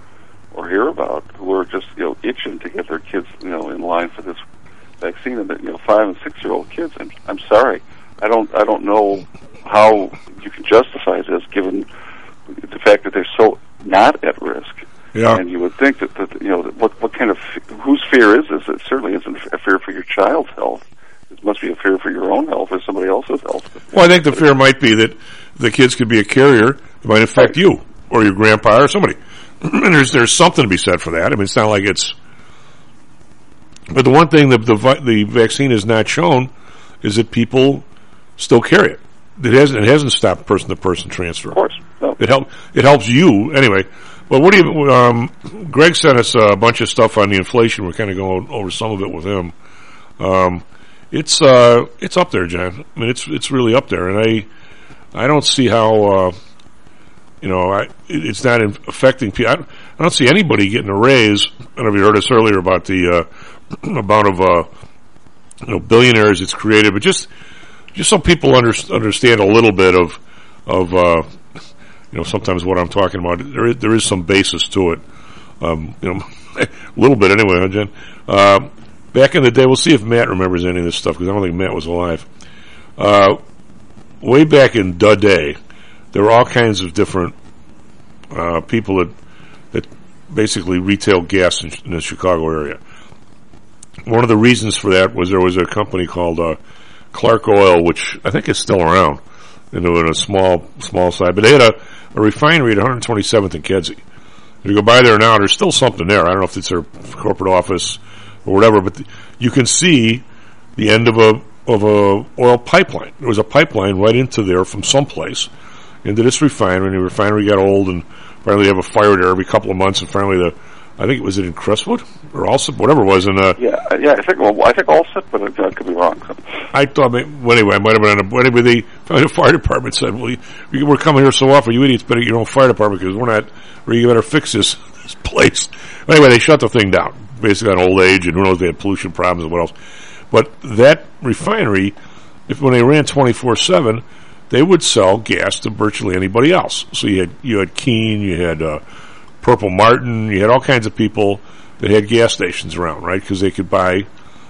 it is, given the fact that they're so not at risk. Yeah. And you would think that, what kind of, whose fear is this? It certainly isn't a fear for your child's health. It must be a fear for your own health or somebody else's health. Well, I think the fear might be that the kids could be a carrier that might affect you or your grandpa or somebody. And there's something to be said for that. I mean, it's not like it's... But the one thing that the vaccine has not shown is that people still carry it. It hasn't stopped person-to-person transfer. Of course. No. It helps you, anyway. Well, what do you... Greg sent us a bunch of stuff on the inflation. We're kind of going over some of it with him. It's up there, John. I mean, it's really up there. And I don't see how... it's not affecting people. I don't see anybody getting a raise. I don't know if you heard us earlier about the amount of billionaires it's created, but just so people understand a little bit of sometimes what I'm talking about. There is some basis to it, a little bit anyway. Jen, back in the day, we'll see if Matt remembers any of this stuff because I don't think Matt was alive. Way back in the day. There were all kinds of different people that basically retail gas in the Chicago area. One of the reasons for that was there was a company called Clark Oil, which I think is still around, in a small side. But they had a refinery at 127th and Kedzie. If you go by there now, there's still something there. I don't know if it's their corporate office or whatever, but you can see the end of a oil pipeline. There was a pipeline right into there from someplace. Into this refinery, and the refinery got old, and finally they have a fire there every couple of months, and finally I think it was in Crestwood or Alsip, whatever it was, and I think Alsip, but I could be wrong. So. I thought, I might have been the fire department said, "Well, we're coming here so often, you idiots better get your own fire department because we're not. Or you better fix this place." Anyway, they shut the thing down, basically on old age, and who knows, they had pollution problems and what else. But that refinery, when they ran 24/7. They would sell gas to virtually anybody else. So you had Keene, you had Purple Martin, you had all kinds of people that had gas stations around, right? Because they could buy,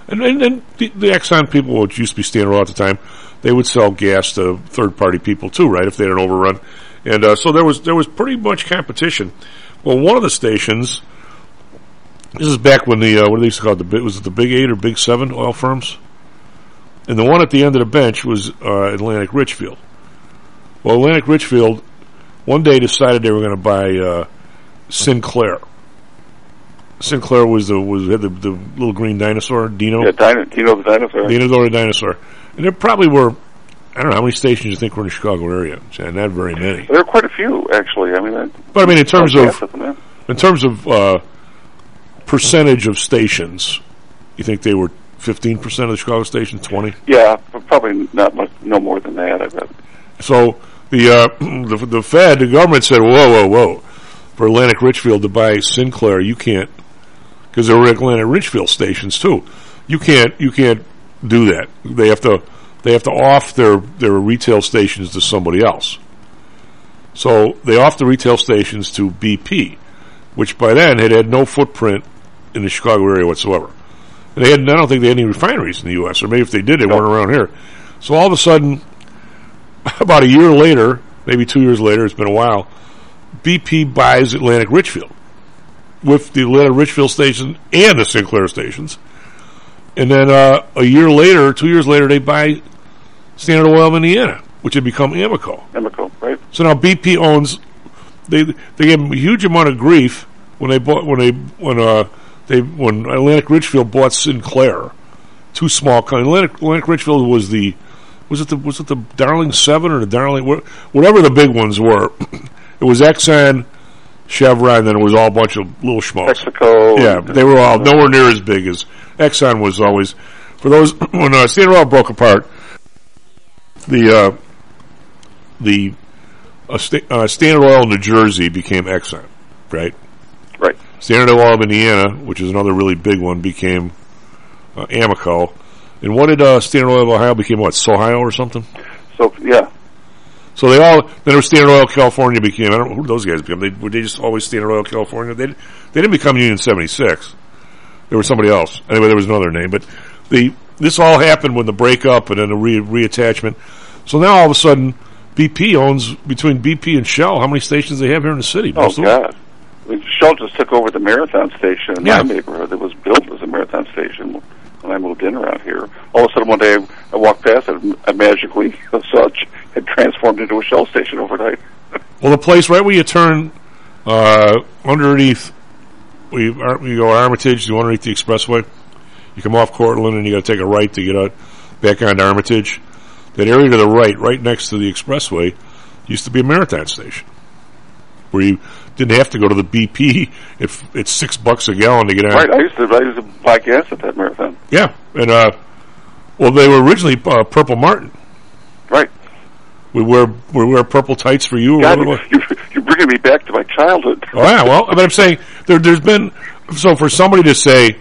and the Exxon people, which used to be Standard Oil at the time, they would sell gas to third party people too, right? If they had an overrun, and so there was pretty much competition. Well, one of the stations, this is back when the what are these called? Was it the Big 8 or Big 7 oil firms? And the one at the end of the bench was Atlantic Richfield. Well, Atlantic Richfield one day decided they were going to buy Sinclair. Sinclair had the little green dinosaur, Dino. Yeah, Dino the dinosaur. Dino the dinosaur. And there probably were, I don't know, how many stations you think were in the Chicago area? Not very many. There were quite a few, actually. But in terms of percentage of stations, you think they were 15% of the Chicago station, 20? Yeah, but probably not much, no more than that, I bet. So the Fed, the government said, whoa. For Atlantic Richfield to buy Sinclair, you can't, because there were Atlantic Richfield stations too. You can't do that. They have to off their retail stations to somebody else. So they offed the retail stations to BP, which by then had no footprint in the Chicago area whatsoever. I don't think they had any refineries in the U.S., or maybe if they did, they weren't around here. So all of a sudden, about a year later, maybe 2 years later, it's been a while, BP buys Atlantic Richfield with the Atlantic Richfield station and the Sinclair stations. And then a year later, 2 years later, they buy Standard Oil of Indiana, which had become Amoco. Amoco, right. So now BP owns, they gave them a huge amount of grief when Atlantic Richfield bought Sinclair, two small companies. Atlantic Richfield was it the Darling Seven or the Darling whatever the big ones were. It was Exxon, Chevron, then it was all a bunch of little schmucks. Mexico. Yeah, they were all nowhere near as big as Exxon was always. For those when Standard Oil broke apart, the Standard Oil in New Jersey became Exxon, right? Right. Standard Oil of Indiana, which is another really big one, became Amoco. And what did Standard Oil of Ohio became? What, SoHio or something? So yeah. So they all then it was Standard Oil California became. I don't know who those guys became. Were they just always Standard Oil California? They didn't become Union 76. There was somebody else. Anyway, there was another name. But this all happened when the breakup and then the reattachment. So now all of a sudden BP owns, between BP and Shell, how many stations they have here in the city? Most God. Shell just took over the Marathon station in my neighborhood that was built as a Marathon station when I moved in around here. All of a sudden, one day, I walked past it, and magically, it transformed into a Shell station overnight. Well, the place right where you turn underneath, we go Armitage, you underneath the expressway, you come off Cortland, and you got to take a right to get out back onto Armitage. That area to the right next to the expressway, used to be a Marathon station, where you didn't have to go to the BP if it's $6 a gallon to get out. Right, I used to buy gas at that Marathon. Yeah, and well, they were originally Purple Martin. Right. We wear purple tights for you. God, or you're bringing me back to my childhood. Oh yeah, well, but I'm saying there's been, so for somebody to say,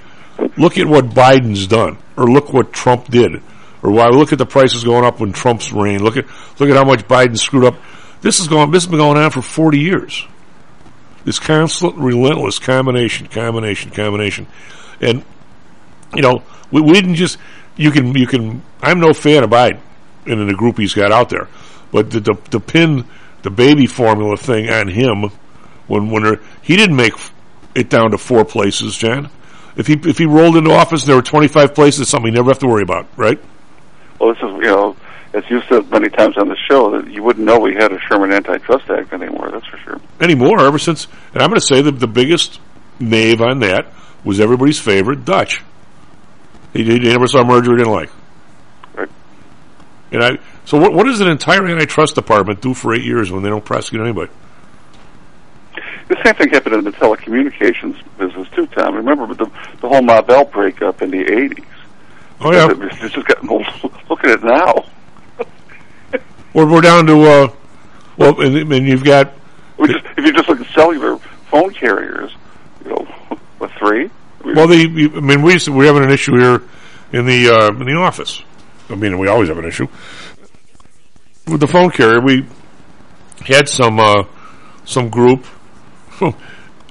look at what Biden's done, or look what Trump did, or why look at the prices going up when Trump's reign. Look at how much Biden screwed up. This has been going on for 40 years. This constant, relentless combination. And, you know, we didn't just, you can, I'm no fan of Biden and the group he's got out there, but to pin the baby formula thing on him when he didn't make it down to 4 places, John. If he rolled into office and there were 25 places, something you never have to worry about, right? Well, this is, you know, as you said many times on the show, that you wouldn't know we had a Sherman Antitrust Act anymore, that's for sure. Ever since, and I'm going to say that the biggest knave on that was everybody's favorite, Dutch. He never saw a merger he didn't like. Right. And so what does an entire antitrust department do for 8 years when they don't prosecute anybody? The same thing happened in the telecommunications business too, Tom. Remember the whole Mobile breakup in the 80s. Oh, yeah. It's just got, look at it now. We're down to, well, and you've got... if you just look at cellular phone carriers, you know, what, 3? Well, we're having an issue here in the office. I mean, we always have an issue. With the phone carrier, we had some group.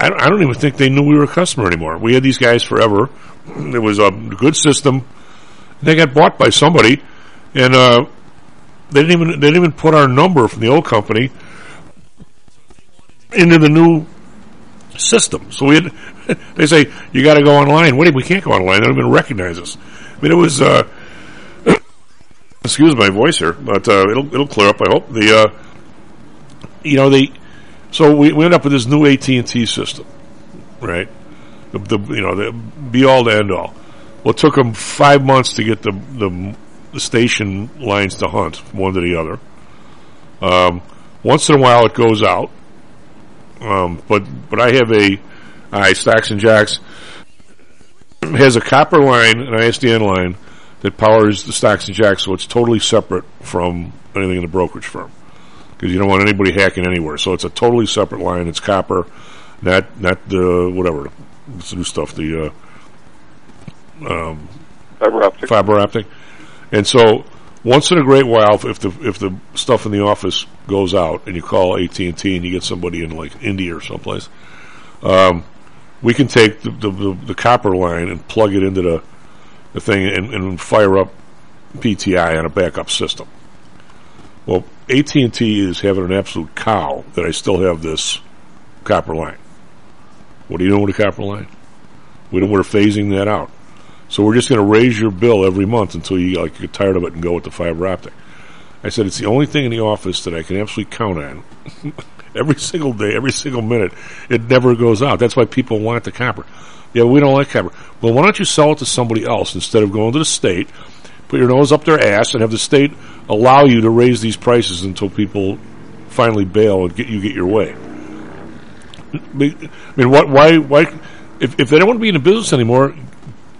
I don't even think they knew we were a customer anymore. We had these guys forever. It was a good system. They got bought by somebody, and they didn't even put our number from the old company into the new system. So they say you got to go online. Wait, we can't go online. They don't even recognize us. I mean, it was excuse my voice here, but it'll clear up, I hope. So we end up with this new AT&T system, right? The be all to end all. Well, it took them 5 months to get the station lines to hunt one to the other. Once in a while, it goes out. But I have Stacks and Jacks has a copper line, an ISDN line that powers the Stacks and Jacks, so it's totally separate from anything in the brokerage firm because you don't want anybody hacking anywhere. So it's a totally separate line. It's copper, not the whatever. It's the new stuff. The fiber optic, and so once in a great while, if the stuff in the office goes out, and you call AT&T and you get somebody in like India or someplace, we can take the copper line and plug it into the thing and fire up PTI on a backup system. Well, AT&T is having an absolute cow that I still have this copper line. What do you know with a copper line? We're phasing that out. So we're just going to raise your bill every month until you get tired of it and go with the fiber optic. I said, it's the only thing in the office that I can absolutely count on. Every single day, every single minute, it never goes out. That's why people want the copper. Yeah, we don't like copper. Well, why don't you sell it to somebody else instead of going to the state, put your nose up their ass, and have the state allow you to raise these prices until people finally bail and get your way. I mean, why if they don't want to be in the business anymore,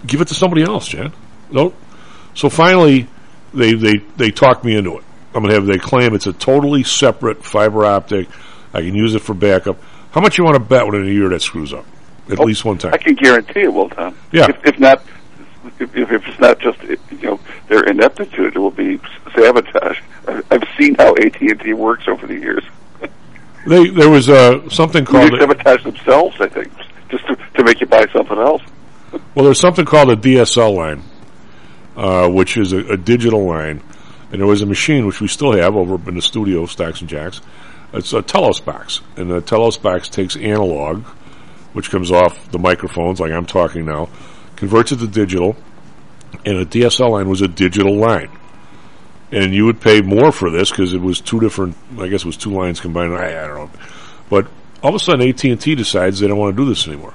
give it to somebody else, Jan. No. So finally, they talk me into it. They claim it's a totally separate fiber optic. I can use it for backup. How much you want to bet within a year that screws up? At least one time. I can guarantee it will, Tom. Yeah. If it's not just their ineptitude, it will be sabotage. I've seen how AT&T works over the years. There was something called... They sabotage themselves, I think, just to make you buy something else. Well, there's something called a DSL line, which is a digital line, And there was a machine, which we still have over in the studio, Stacks and Jacks. It's a telospax. And the telospax takes analog, which comes off the microphones, like I'm talking now, converts it to digital, and a DSL line was a digital line. And you would pay more for this because it was two different, I guess it was two lines combined. I don't know. But all of a sudden, AT&T decides they don't want to do this anymore.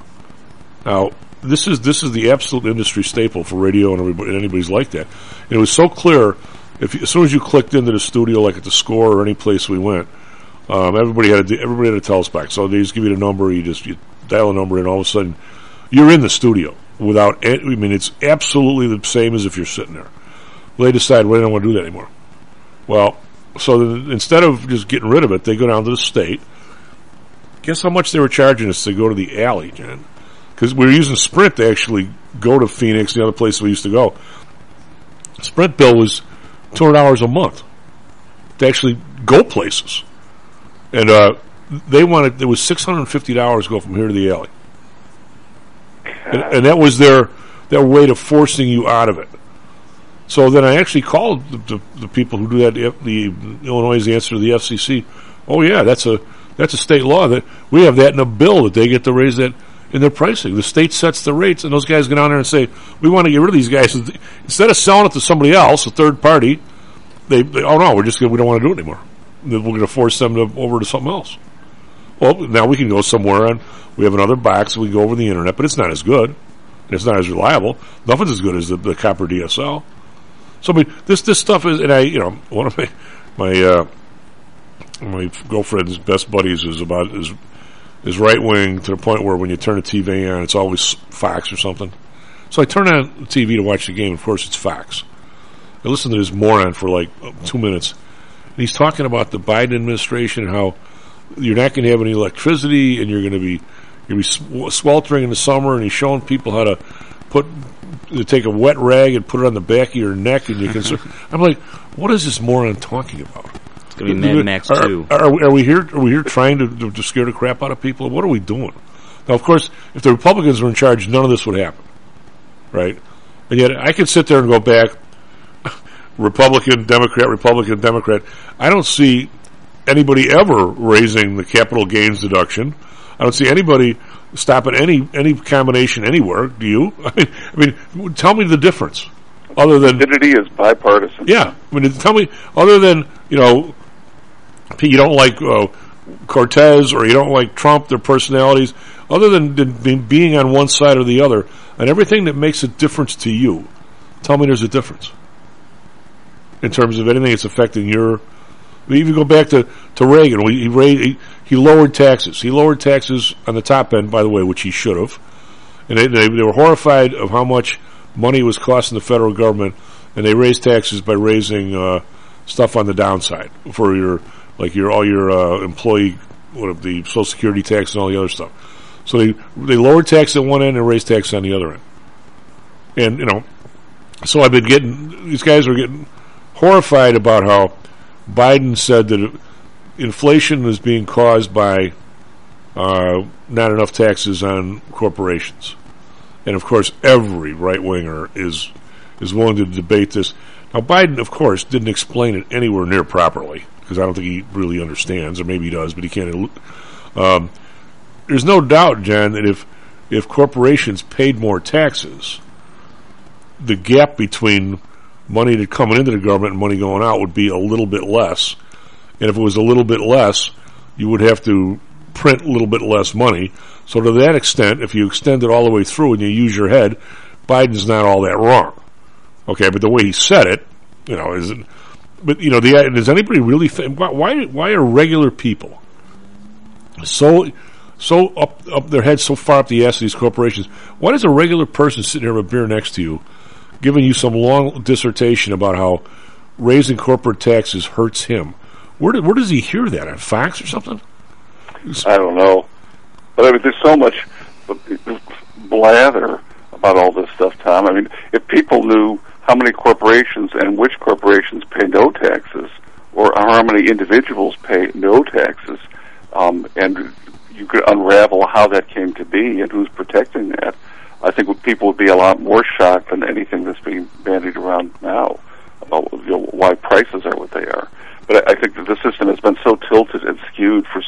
Now, this is the absolute industry staple for radio and everybody, and anybody's like that. And it was so clear, as soon as you clicked into the studio, like at the Score or any place we went, everybody had a telespack. So they just give you the number, you dial a number, and all of a sudden, you're in the studio without it. I mean, it's absolutely the same as if you're sitting there. They decide, well, they don't want to do that anymore. Well, so instead of just getting rid of it, they go down to the state. Guess how much they were charging us to go to the alley, Jen? Because we were using Sprint to actually go to Phoenix, the other place we used to go. Sprint bill was $200 a month to actually go places. And they wanted, it was $650 to go from here to the alley. And that was their way of forcing you out of it. So then I actually called the people who do that. The Illinois is the answer to the FCC. Oh yeah, that's a state law that we have that in a bill that they get to raise that in their pricing. The state sets the rates, and those guys get on there and say we want to get rid of these guys. Instead of selling it to somebody else, a third party, they oh no, we don't want to do it anymore. We're going to force them over to something else. Well, now we can go somewhere and we have another box. We go over the internet, but it's not as good. And it's not as reliable. Nothing's as good as the copper DSL. So I mean, this stuff is, and one of my girlfriend's best buddies is right wing to the point where when you turn the TV on, it's always Fox or something. So I turn on the TV to watch the game. Of course, it's Fox. I listen to this moron for like 2 minutes, and he's talking about the Biden administration and how you're not going to have any electricity, and you're going to be sweltering in the summer, and he's showing people how to take a wet rag and put it on the back of your neck, and you can. I'm like, what is this moron talking about? It's going to be Mad Max 2. Are we here trying to scare the crap out of people? What are we doing? Now, of course, if the Republicans were in charge, none of this would happen, right? And yet, I could sit there and go back, Republican, Democrat, Republican, Democrat. I don't see anybody ever raising the capital gains deduction. I don't see anybody stopping any combination anywhere. Do you? I mean, tell me the difference. Other than stupidity is bipartisan. Yeah, I mean, tell me other than you don't like Cortez or you don't like Trump, their personalities. Other than being on one side or the other, and everything that makes a difference to you, tell me there's a difference in terms of anything that's affecting your. We even go back to Reagan. He lowered taxes. He lowered taxes on the top end, by the way, which he should have. And they were horrified of how much money was costing the federal government, and they raised taxes by raising stuff on the downside for all your employee, the Social Security tax and all the other stuff. So they lowered tax at one end and raised tax on the other end. And so I've been these guys are getting horrified about how Biden said that inflation is being caused by not enough taxes on corporations. And, of course, every right-winger is willing to debate this. Now, Biden, of course, didn't explain it anywhere near properly because I don't think he really understands, or maybe he does, but he can't. There's no doubt, John, that if corporations paid more taxes, the gap between money that coming into the government and money going out would be a little bit less. And if it was a little bit less, you would have to print a little bit less money. So to that extent, if you extend it all the way through and you use your head, Biden's not all that wrong. Okay, but the way he said it, isn't. But does anybody really think why are regular people so up their heads so far up the ass of these corporations? Why does a regular person sitting here with a beer next to you giving you some long dissertation about how raising corporate taxes hurts him? Where does he hear that? On Fox or something? I don't know. But there's so much blather about all this stuff, Tom. I mean, if people knew how many corporations and which corporations pay no taxes, or how many individuals pay no taxes, and you could unravel how that came to be and who's protecting that, I think people would be a lot more shocked than anything that's being bandied around now about why prices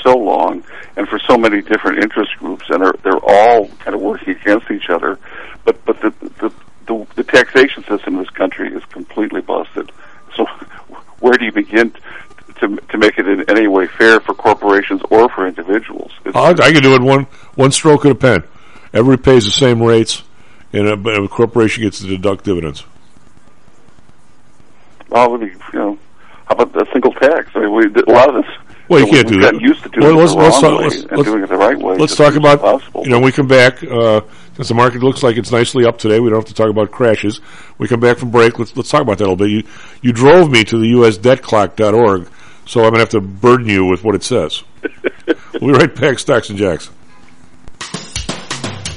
so long and for so many different interest groups, and they're all kind of working against each other. But the taxation system in this country is completely busted. So where do you begin to make it in any way fair for corporations or for individuals? I can do it one stroke of a pen. Everybody pays the same rates, and a corporation gets to deduct dividends. Well, how about the single tax? I mean, a lot of this. Well, you can't do that. Used to doing it the wrong way and doing it the right way. Let's talk about, when we come back, since the market looks like it's nicely up today, we don't have to talk about crashes. When we come back from break, let's talk about that a little bit. You drove me to the usdebtclock.org, so I'm going to have to burden you with what it says. We'll be right back, Stocks and Jacks.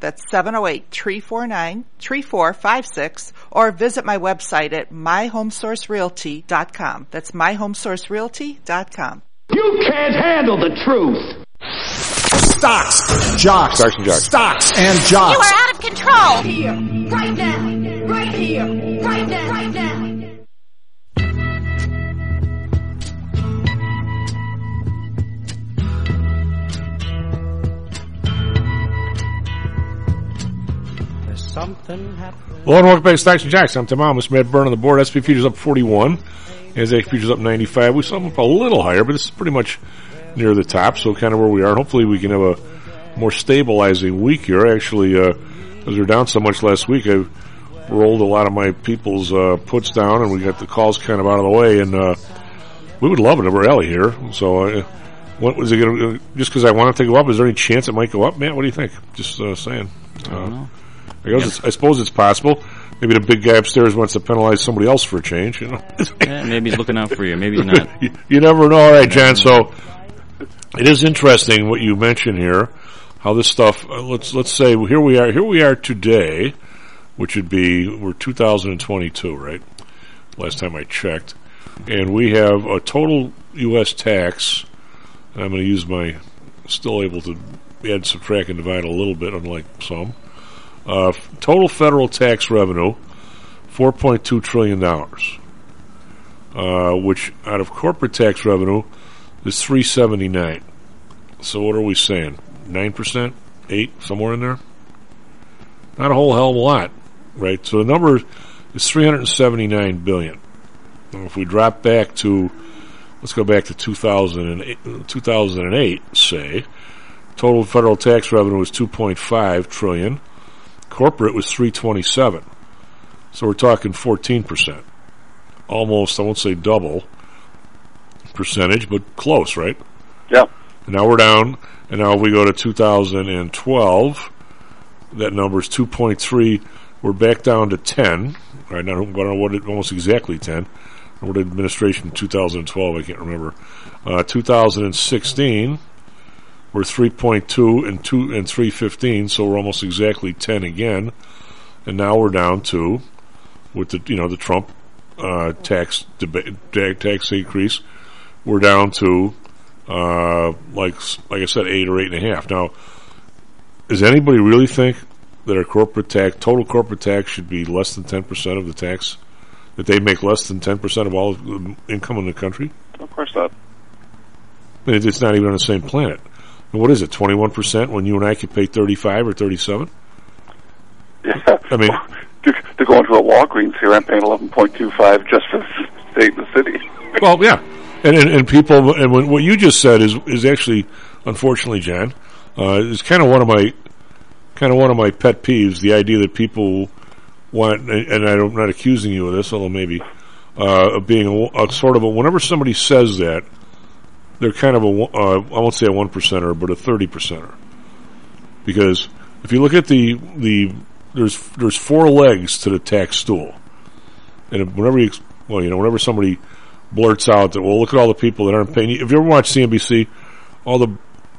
that's 708-349-3456, or visit my website at myhomesourcerealty.com. That's myhomesourcerealty.com. You can't handle the truth. Stocks, jocks, stocks and jocks, stocks and jocks. You are out of control. Here, right now, right here, right now, right now. Something happened. Hello and welcome back to Stocks and Jacks. I'm Tim Almas. Matt Byrne on the board. S&P futures up 41. NASDAQ futures up 95. We saw them up a little higher, but this is pretty much near the top, so kind of where we are. Hopefully we can have a more stabilizing week here. Actually, because we were down so much last week, I rolled a lot of my people's puts down, and we got the calls kind of out of the way, and we would love it to rally here. So what was it going to, just because I want it to go up, is there any chance it might go up? Matt, what do you think? Just saying. I don't know. I suppose it's possible. Maybe the big guy upstairs wants to penalize somebody else for a change. Yeah, maybe he's looking out for you. Maybe he's not. You never know. All right, John. So it is interesting what you mentioned here. How this stuff. Let's say here we are. Here we are today, which would be 2022, right? Last time I checked, and we have a total U.S. tax. And I'm going to use my still able to add, subtract, and divide a little bit, unlike some. Total federal tax revenue, $4.2 trillion, which out of corporate tax revenue is $379. So what are we saying? 9%? 8%? Somewhere in there? Not a whole hell of a lot, right? So the number is $379 billion. And if we drop back to, let's go back to 2008, say, total federal tax revenue was $2.5 trillion. Corporate was $327. So we're talking 14%. Almost, I won't say double percentage, but close, right? Yeah. And now we're down, and now if we go to 2012, that number is 2.3. We're back down to 10. Right now, I don't know what it, almost exactly 10. What administration? 2012, I can't remember. 2016, we're 3.2 and 3.15, so we're almost exactly 10 again. And now we're down to, with the the Trump tax increase, we're down to like I said, 8 or 8.5. Now, does anybody really think that our corporate tax, total corporate tax, should be less than 10% of the tax? That they make less than 10% of all income in the country? Of course not. I mean, it's not even on the same planet. And what is it, 21% when you and I could pay 35 or 37? Yeah. I mean, to go into a Walgreens here, I'm paying 11.25 just for the state and the city. Well, yeah. And people, and what you just said is actually, unfortunately, John, is kind of one of my pet peeves, the idea that people want, and I'm not accusing you of this, although maybe, of being a sort of a, whenever somebody says that, they're kind of I won't say a 1%er, but a 30%er. Because if you look at the there's four legs to the tax stool. And whenever somebody blurts out that, well, look at all the people that aren't paying. If you ever watch CNBC, all the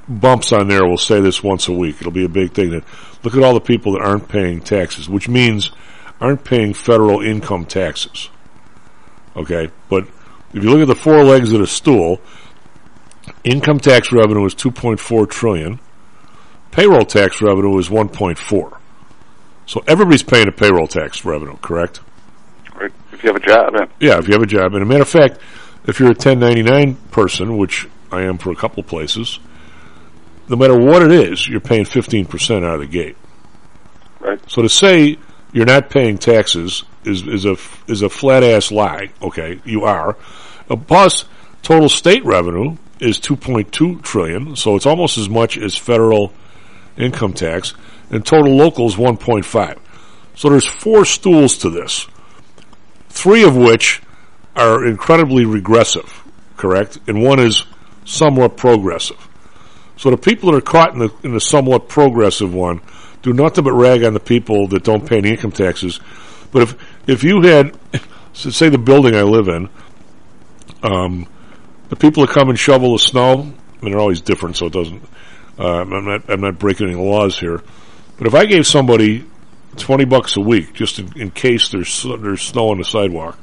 bumps on there will say this once a week. It'll be a big thing that, look at all the people that aren't paying taxes, which means aren't paying federal income taxes. Okay, but if you look at the four legs of the stool, income tax revenue is $2.4 trillion. Payroll tax revenue is $1.4. So everybody's paying a payroll tax revenue, correct? Right, if you have a job. Yeah, if you have a job. And a matter of fact, if you're a 1099 person, which I am for a couple places, no matter what it is, you're paying 15% out of the gate. Right. So to say you're not paying taxes is a flat ass lie. Okay, you are. Plus, total state revenue is $2.2 trillion, so it's almost as much as federal income tax, and total local is $1.5. So there's four stools to this, three of which are incredibly regressive, correct? And one is somewhat progressive. So the people that are caught in the somewhat progressive one do nothing but rag on the people that don't pay any income taxes. But if you had, say the building I live in, the people that come and shovel the snow, I mean, they're always different, so it doesn't, I'm not breaking any laws here. But if I gave somebody $20 a week just in case there's snow on the sidewalk,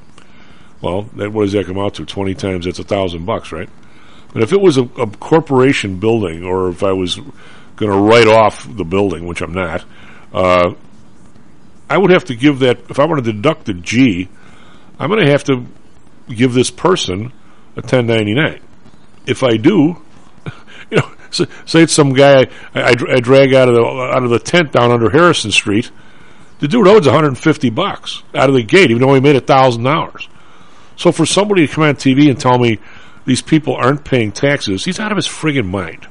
well, what does that come out to? 20 times, that's $1,000, right? But if it was a corporation building, or if I was going to write off the building, which I'm not, I would have to give that, if I were to deduct a G, I'm going to have to give this person a 1099. If I do, say it's some guy I drag out of the tent down under Harrison Street, the dude owes $150 out of the gate, even though he made $1,000. So for somebody to come on TV and tell me these people aren't paying taxes, he's out of his friggin' mind.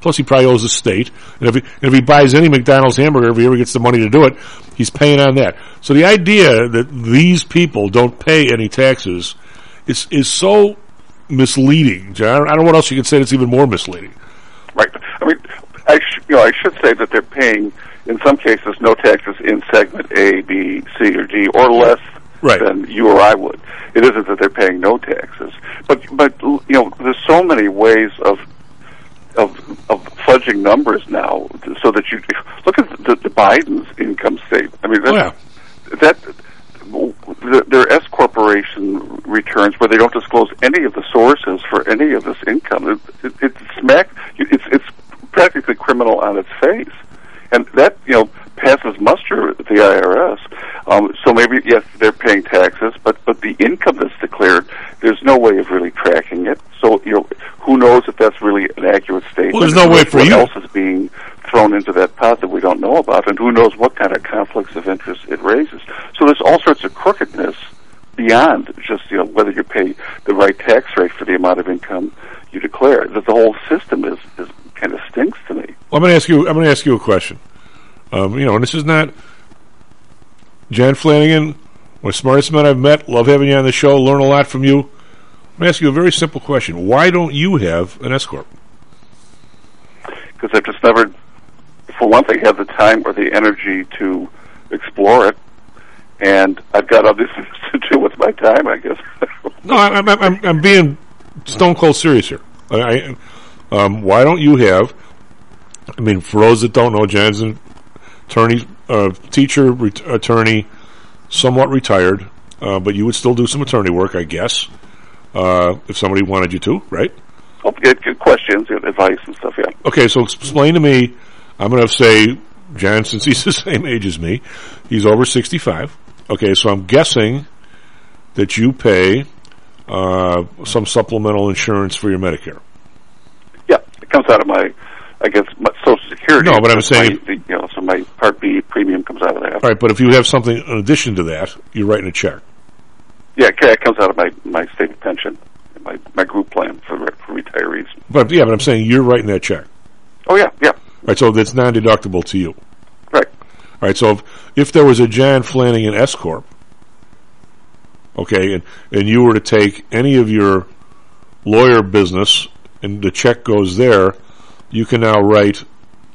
Plus, he probably owes the state, and if he buys any McDonald's hamburger, if he ever gets the money to do it, he's paying on that. So the idea that these people don't pay any taxes is so misleading, John. I don't know what else you can say that's even more misleading. Right. I mean, I should say that they're paying, in some cases, no taxes in segment A, B, C, or D, or less. Right. Than you or I would. It isn't that they're paying no taxes, but there's so many ways of fudging numbers now, so that you look at the Biden's income statement. I mean, their S corporation returns where they don't disclose any of the sources for any of this income. It's practically criminal on its face, and that passes muster at the IRS. So maybe, yes, they're paying taxes, but the income that's declared, there's no way of really tracking it. So, who knows if that's really an accurate statement. Well, there's no way for you. What else is being thrown into that pot that we don't know about, and who knows what kind of conflicts of interest it raises. So there's all sorts of crookedness beyond just, whether you pay the right tax rate for the amount of income you declare. That the whole system is kind of stinks to me. Well, I'm going to ask you a question. And this is not Jan Flanagan, one of the smartest men I've met. Love having you on the show. Learn a lot from you. I'm going to ask you a very simple question. Why don't you have an S-Corp? Because I've just never, for one thing, had the time or the energy to explore it. And I've got other things to do with my time, I guess. No, I'm being stone cold serious here. Why don't you have? I mean, for those that don't know, Jan's an attorney, teacher, attorney, somewhat retired, but you would still do some attorney work, I guess, if somebody wanted you to, right? Okay, questions, advice, and stuff. Yeah. Okay, so explain to me. I'm going to say, Jan, since he's the same age as me, he's over 65. Okay, so I'm guessing that you pay some supplemental insurance for your Medicare. Yeah, it comes out of my Social Security. No, but I'm saying... So my Part B premium comes out of that. All right, but if you have something in addition to that, you're writing a check. Yeah, it comes out of my state pension, my group plan for retirees. But I'm saying you're writing that check. Oh, yeah. All right, so that's non-deductible to you. Right. All right, so if there was a Jan Flanagan S-Corp, okay, and you were to take any of your lawyer business and the check goes there, you can now write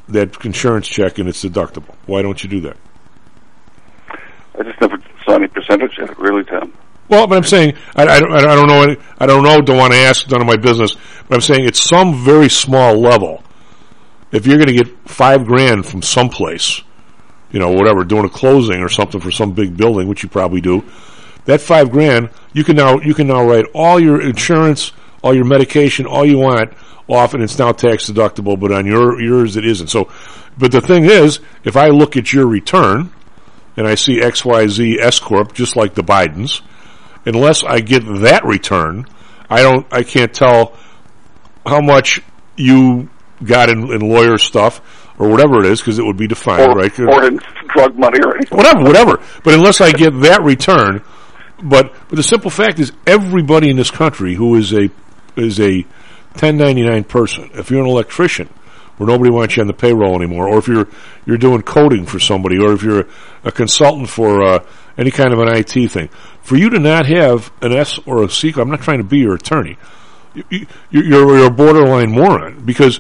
that insurance check and it's deductible. Why don't you do that? I just never saw any percentage of it, really, Tom. Well, but I'm saying, I don't know, don't want to ask, none of my business, but I'm saying at some very small level, if you're going to get $5,000 from someplace, whatever, doing a closing or something for some big building, which you probably do, that $5,000, you can now write all your insurance, all your medication, all you want off, and it's now tax deductible, but on yours it isn't. So, but the thing is, if I look at your return and I see XYZ S-Corp, just like the Bidens, unless I get that return, I can't tell how much you got in lawyer stuff or whatever it is, because it would be defined, right? Or in drug money or anything. Whatever. But unless I get that return, but the simple fact is, everybody in this country who is a 1099 person, if you're an electrician where nobody wants you on the payroll anymore, or if you're doing coding for somebody, or if you're a consultant for any kind of an IT thing, for you to not have an S or a C, I'm not trying to be your attorney, you're a borderline moron, because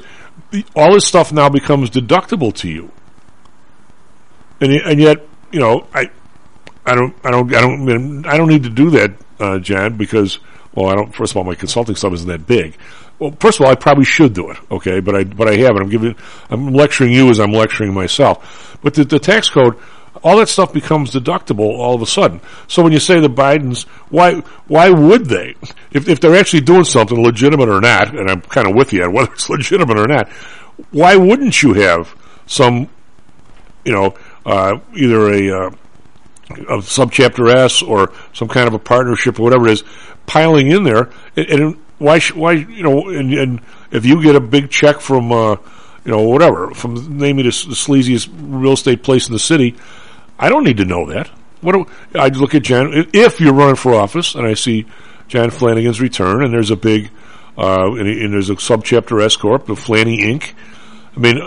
all this stuff now becomes deductible to you. And yet, I don't need to do that, Jan, because, I don't. First of all, my consulting stuff isn't that big. Well, first of all, I probably should do it, okay? But I haven't. I'm lecturing you as I'm lecturing myself. But the tax code, all that stuff becomes deductible all of a sudden. So when you say the Bidens, why would they? If they're actually doing something legitimate or not, and I'm kind of with you on whether it's legitimate or not, why wouldn't you have some, either a subchapter S or some kind of a partnership or whatever it is, piling in there? And why, and if you get a big check from, whatever, from name it the sleaziest real estate place in the city, I don't need to know that. I look at Jan, if you're running for office, and I see Jan Flanagan's return, and there's a big, and there's a subchapter S corp, the Flanny Inc. I mean,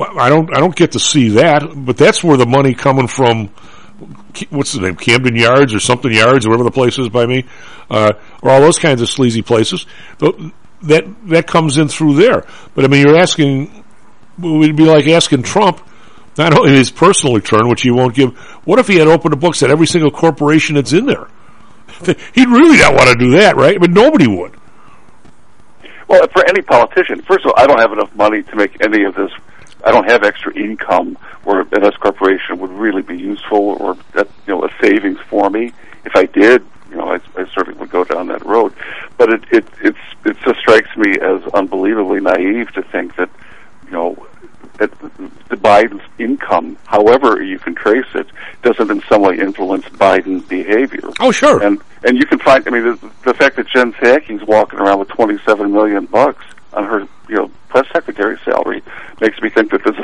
I don't get to see that, but that's where the money coming from. What's the name? Camden Yards or something Yards, or whatever the place is by me, or all those kinds of sleazy places. But that comes in through there. But I mean, you're asking. It would be like asking Trump, not only his personal return, which he won't give, what if he had opened the books at every single corporation that's in there? He'd really not want to do that, right? But nobody would. Well, for any politician, first of all, I don't have enough money to make any of this. I don't have extra income where an S-corporation would really be useful or a savings for me. If I did, I certainly would go down that road. But it just strikes me as unbelievably naive to think that the Biden's income, however you can trace it, doesn't in some way influence Biden's behavior. Oh, sure. And you can find, the fact that Jen Psaki's walking around with $27 million on her, press secretary salary makes me think that there's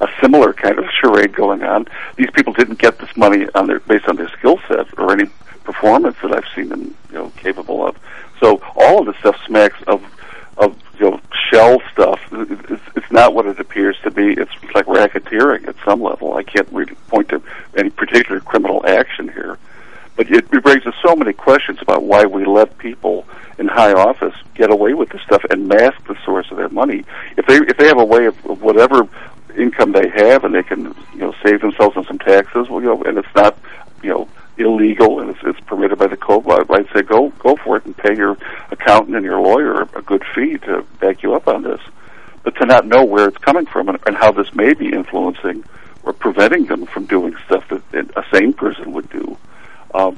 a similar kind of charade going on. These people didn't get this money based on their skill set or any performance that I've seen in stuff smacks of shell stuff. It's not what it appears to be. It's like racketeering at some level. I can't really point to any particular criminal action here, but it raises so many questions about why we let people in high office get away with this stuff and mask the source of their money. If they have a way of whatever income they have and they can save themselves on some taxes, and it's not illegal and it's permitted by the code, I'd say go for it and pay your accountant and your lawyer a good fee to back you up on this. But to not know where it's coming from and how this may be influencing or preventing them from doing stuff that a sane person would do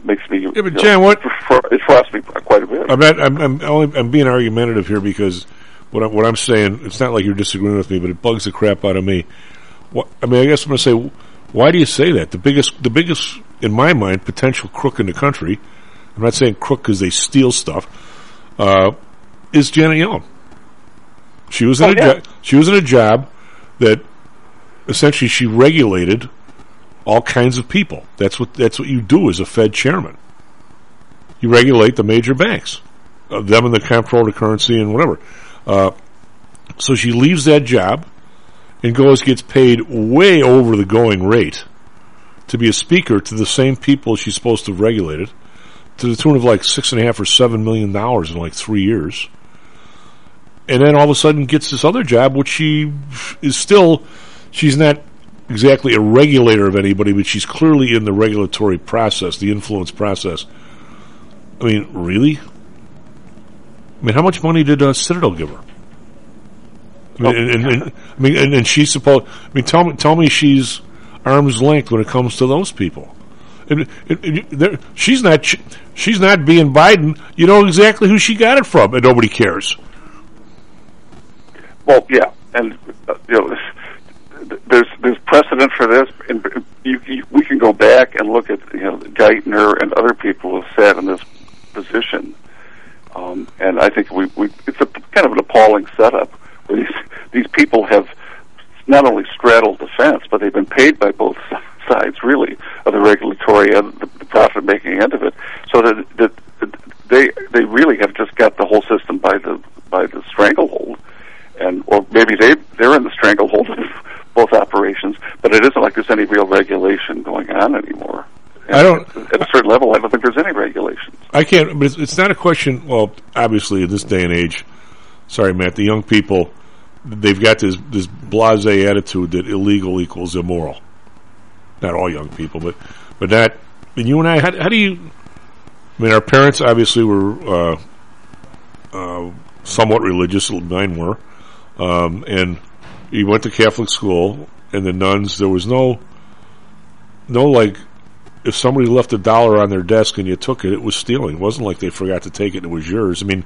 makes me. Yeah, but Jan, it frosts me quite a bit. I'm being argumentative here because what I'm saying, it's not like you're disagreeing with me, but it bugs the crap out of me. I guess I'm going to say, why do you say that? The biggest, in my mind, potential crook in the country, I'm not saying crook because they steal stuff, is Janet Yellen. She was in a job that essentially she regulated all kinds of people. That's what you do as a Fed chairman. You regulate the major banks, them and the comptroller of the currency and whatever. So she leaves that job and gets paid way over the going rate to be a speaker to the same people she's supposed to have regulated, to the tune of like $6.5 or $7 million in like 3 years. And then all of a sudden gets this other job, which she's not exactly a regulator of anybody, but she's clearly in the regulatory process, the influence process. I mean, really? I mean, how much money did Citadel give her? I mean, and she's supposed. I mean, tell me, she's arm's length when it comes to those people. And she's not being Biden. You know exactly who she got it from, and nobody cares. Well, yeah, and there's precedent for this, and we can go back and look at Geithner and other people who have sat in this position. And I think it's a kind of an appalling setup where these people have not only straddled the fence, but they've been paid by both sides, really, of the regulatory and the profit-making end of it, so that they really have just got the whole system by the stranglehold, or maybe they're in the stranglehold of both operations, but it isn't like there's any real regulation going on anymore. At a certain level, I don't think there's any regulations. I can't, but it's not a question. Well, obviously, in this day and age, sorry, Matt, the young people, they've got this blasé attitude that illegal equals immoral. Not all young people, but not. And you and I, how do you? I mean, our parents obviously were somewhat religious. Mine were, and you went to Catholic school, and the nuns. There was no like. If somebody left $1 on their desk and you took it, it was stealing. It wasn't like they forgot to take it and it was yours. I mean,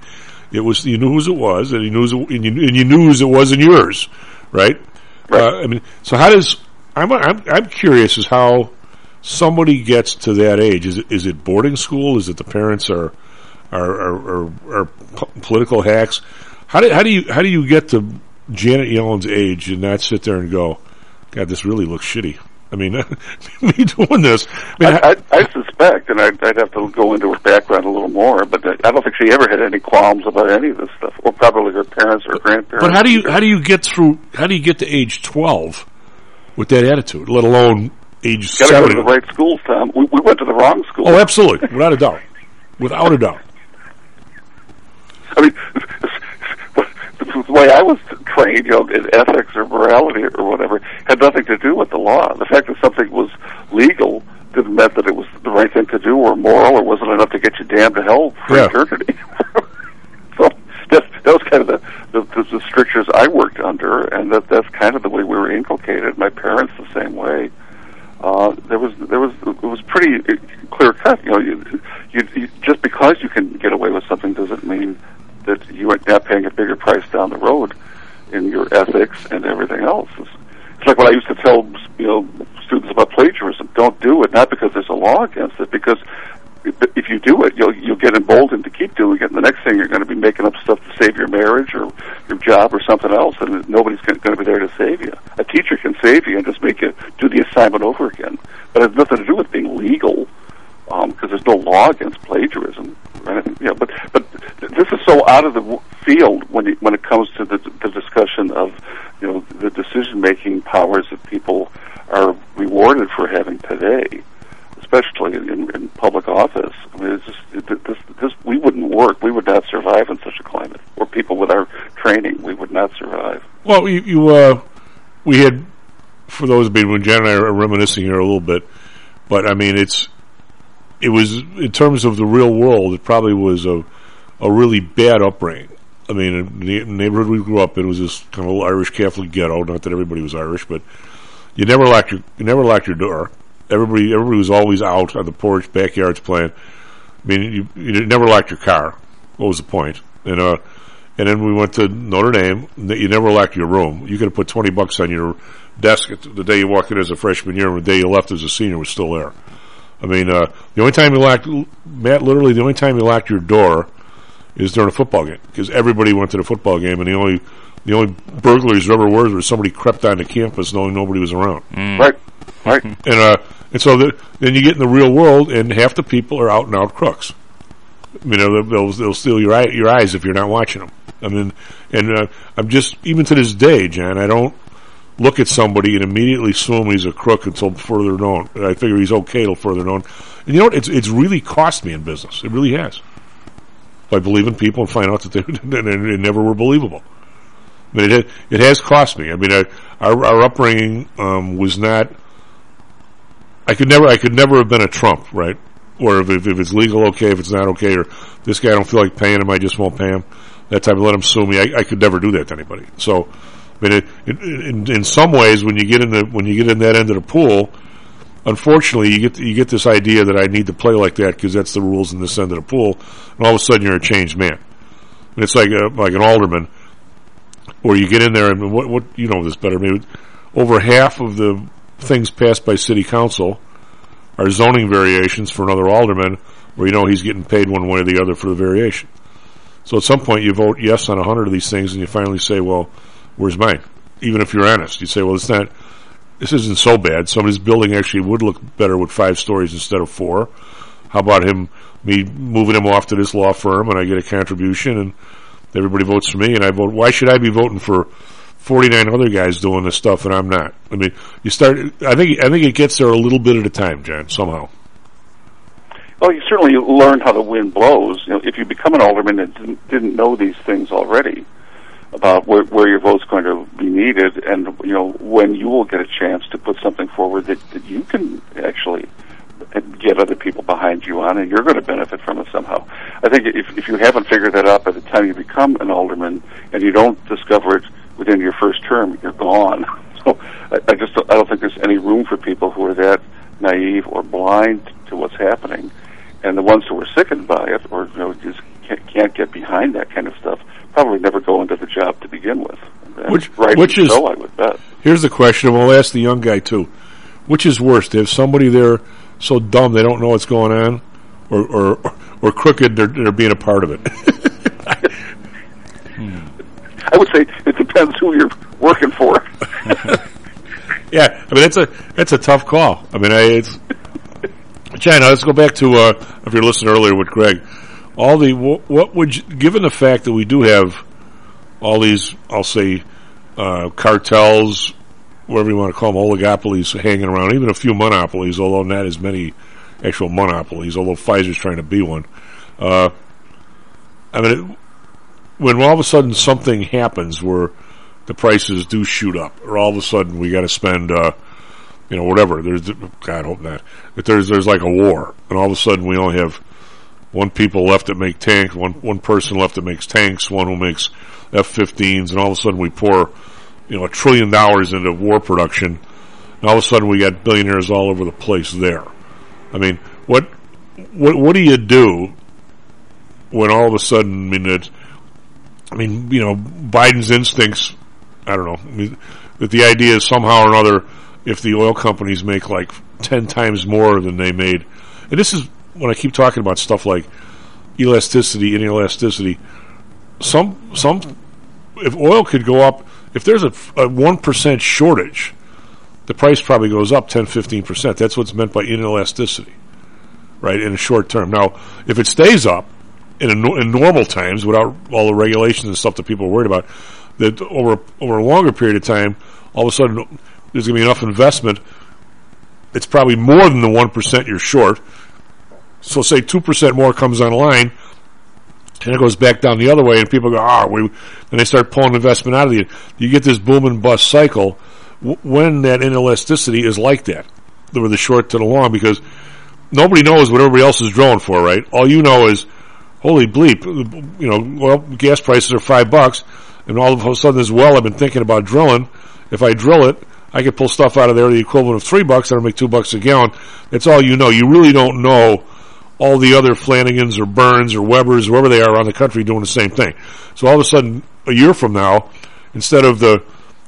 it was, you knew whose it was, and you knew whose it wasn't yours, right? Right. I mean, so how does? I'm curious as how somebody gets to that age. Is it boarding school? Is it the parents are political hacks? How do you get to Janet Yellen's age and not sit there and go, God, this really looks shitty? I mean, me doing this. I suspect, and I'd have to go into her background a little more, but I don't think she ever had any qualms about any of this stuff, or probably her parents or grandparents. But how do you get to age 12 with that attitude? Let alone age 7. Got to go to the right schools, Tom. We went to the wrong school. Oh, absolutely, without a doubt. I mean, the way I was trained, in ethics or morality or whatever, had nothing to do with the law. The fact that something was legal didn't mean that it was the right thing to do or moral or wasn't enough to get you damned to hell for eternity. So that was kind of the strictures I worked under, and that's kind of the way we were inculcated. My parents the same way. It was pretty clear cut. You just because you can get away with something doesn't mean that you are not paying a bigger price down the road in your ethics and everything else. It's like what I used to tell students about plagiarism. Don't do it, not because there's a law against it, because if you do it, you'll get emboldened to keep doing it, and the next thing you're going to be making up stuff to save your marriage or your job or something else, and nobody's going to be there to save you. A teacher can save you and just make you do the assignment over again. But it has nothing to do with being legal, because there's no law against plagiarism. Right? But this is so out of the field when it comes to the discussion of, you know, the decision-making powers that people are rewarded for having today, especially in public office. I mean, it's just, we wouldn't work. We would not survive in such a climate. Or people with our training, we would not survive. Well, we had, for those who Jan and I are reminiscing here a little bit, but I mean, it was in terms of the real world, it probably was a really bad upbringing. I mean, in the neighborhood we grew up in was this kind of little Irish Catholic ghetto. Not that everybody was Irish, but you never locked your door. Everybody was always out on the porch, backyards playing. I mean, you never locked your car. What was the point? And then we went to Notre Dame. You never locked your room. You could have put $20 on your desk the day you walked in as a freshman year, and the day you left as a senior was still there. I mean, the only time you locked your door is during a football game, because everybody went to the football game, and the only burglaries there ever were somebody crept onto campus knowing nobody was around. Mm. Right. And so then you get in the real world, and half the people are out and out crooks. You know, they'll steal your eyes if you're not watching them. I mean, and I'm just, even to this day, John, I don't look at somebody and immediately assume he's a crook until further known. I figure he's okay till further known. And you know what? It's really cost me in business. It really has. By believing people and find out that they never were believable. But it has cost me. I mean, our upbringing was not. I could never have been a Trump, right? Or if it's legal, okay. If it's not, okay. Or this guy, I don't feel like paying him. I just won't pay him. That type of let him sue me. I could never do that to anybody. So, but in some ways, when you get in that end of the pool, unfortunately, you get this idea that I need to play like that because that's the rules in this end of the pool, and all of a sudden you're a changed man. And it's like an alderman, where you get in there and what you know this better. Maybe over half of the things passed by city council are zoning variations for another alderman, where you know he's getting paid one way or the other for the variation. So at some point you vote yes on 100 of these things, and you finally say, "Well, where's mine?" Even if you're honest, you say, "Well, it's not. This isn't so bad. Somebody's building actually would look better with 5 stories instead of 4. How about me moving him off to this law firm, and I get a contribution, and everybody votes for me, and I vote. Why should I be voting for 49 other guys doing this stuff, and I'm not?" I mean, you start. I think it gets there a little bit at a time, John. Somehow. Well, you certainly learn how the wind blows. You know, if you become an alderman and didn't know these things already about where your vote's going to be needed, and you know when you will get a chance to put something forward that you can actually get other people behind you on, and you're going to benefit from it somehow. I think if you haven't figured that out by the time you become an alderman, and you don't discover it within your first term, you're gone. So I don't think there's any room for people who are that naive or blind to what's happening. And the ones who are sickened by it, or you know, just can't get behind that kind of stuff, probably never go into the job to begin with. Which is so, I would bet. Here's the question, and we'll ask the young guy too. Which is worse, to have somebody there so dumb they don't know what's going on, or crooked they're being a part of it? I would say it depends who you're working for. Yeah, I mean that's a tough call. I mean, China. Let's go back to if you're listening earlier with Greg. Given the fact that we do have all these, I'll say, cartels, whatever you want to call them, oligopolies hanging around, even a few monopolies, although not as many actual monopolies, although Pfizer's trying to be one. I mean, when all of a sudden something happens where the prices do shoot up, or all of a sudden we got to spend, whatever. God, hope not. But there's like a war, and all of a sudden we only have one people left that make tanks, one person left that makes tanks, one who makes F-15s, and all of a sudden we pour, $1 trillion into war production, and all of a sudden we got billionaires all over the place there. I mean, what do you do when all of a sudden, Biden's instincts, I don't know, that the idea is somehow or another, if the oil companies make like 10 times more than they made, and this is when I keep talking about stuff like elasticity and inelasticity, if oil could go up, if there's a 1% shortage, the price probably goes up 10, 15%. That's what's meant by inelasticity, right, in the short term. Now, if it stays up, in normal times, without all the regulations and stuff that people are worried about, that over a longer period of time, all of a sudden there's going to be enough investment. It's probably more than the 1% you're short. So say 2% more comes online, and it goes back down the other way, and people go, and they start pulling investment out of you. You get this boom and bust cycle when that inelasticity is like that, with the short to the long, because nobody knows what everybody else is drilling for, right? All you know is, holy bleep, you know, well, gas prices are $5, and all of a sudden as well, I've been thinking about drilling. If I drill it, I could pull stuff out of there the equivalent of $3, that'll make $2 a gallon. That's all you know. You really don't know all the other Flanagans or Burns or Webbers, whoever they are around the country, doing the same thing. So all of a sudden, a year from now, instead of the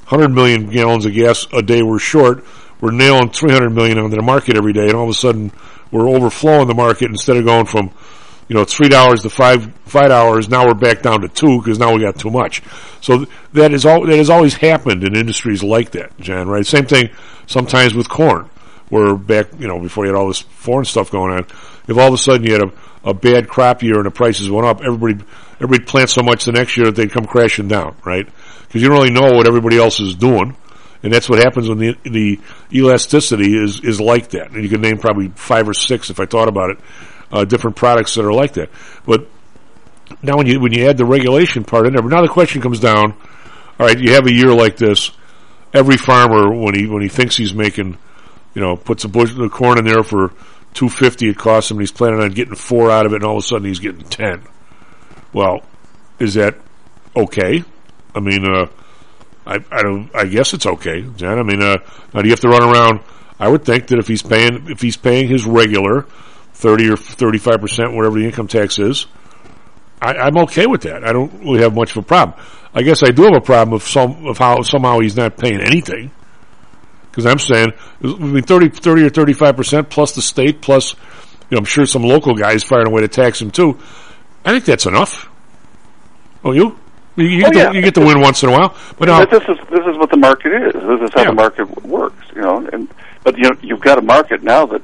100 million gallons of gas a day we're short, we're nailing 300 million onto the market every day, and all of a sudden we're overflowing the market. Instead of going from, you know, $3 to $5, now we're back down to $2 because now we got too much. So that has always happened in industries like that, John, right? Same thing sometimes with corn. We're back, you know, before you had all this foreign stuff going on. If all of a sudden you had a bad crop year and the prices went up, everybody plants so much the next year that they'd come crashing down, right? Because you don't really know what everybody else is doing. And that's what happens when the elasticity is like that. And you can name probably 5 or 6, if I thought about it, different products that are like that. But now when you add the regulation part in there, but now the question comes down, all right, you have a year like this, every farmer, when he thinks he's making, you know, puts the corn in there for $2.50 it costs him, and he's planning on getting $4 out of it, and all of a sudden he's getting $10. Well, is that okay? I mean, I guess it's okay, John. I mean, now do you have to run around? I would think that if he's paying his regular 30% or 35%, whatever the income tax is, I'm okay with that. I don't really have much of a problem. I guess I do have a problem of how somehow he's not paying anything, because I'm saying 30% or 35% plus the state plus, you know, I'm sure some local guys firing away to tax him too. I think that's enough. Oh, you? You get to win once in a while, but now, this is what the market is. This is how the market works, you know. But you know, you've got a market now that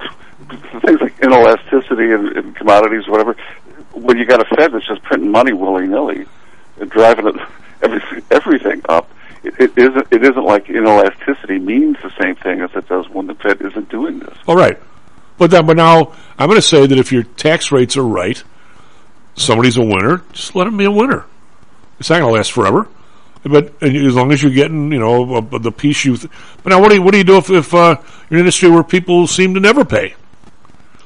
things like inelasticity and commodities, whatever. When you got a Fed that's just printing money willy nilly, and driving everything up, it isn't like inelasticity means the same thing as it does when the Fed isn't doing this. All right, but now I'm going to say that if your tax rates are right, somebody's a winner. Just let them be a winner. It's not going to last forever, but as long as you're getting, you know, the piece you. But now, what do you do if you're in an industry where people seem to never pay,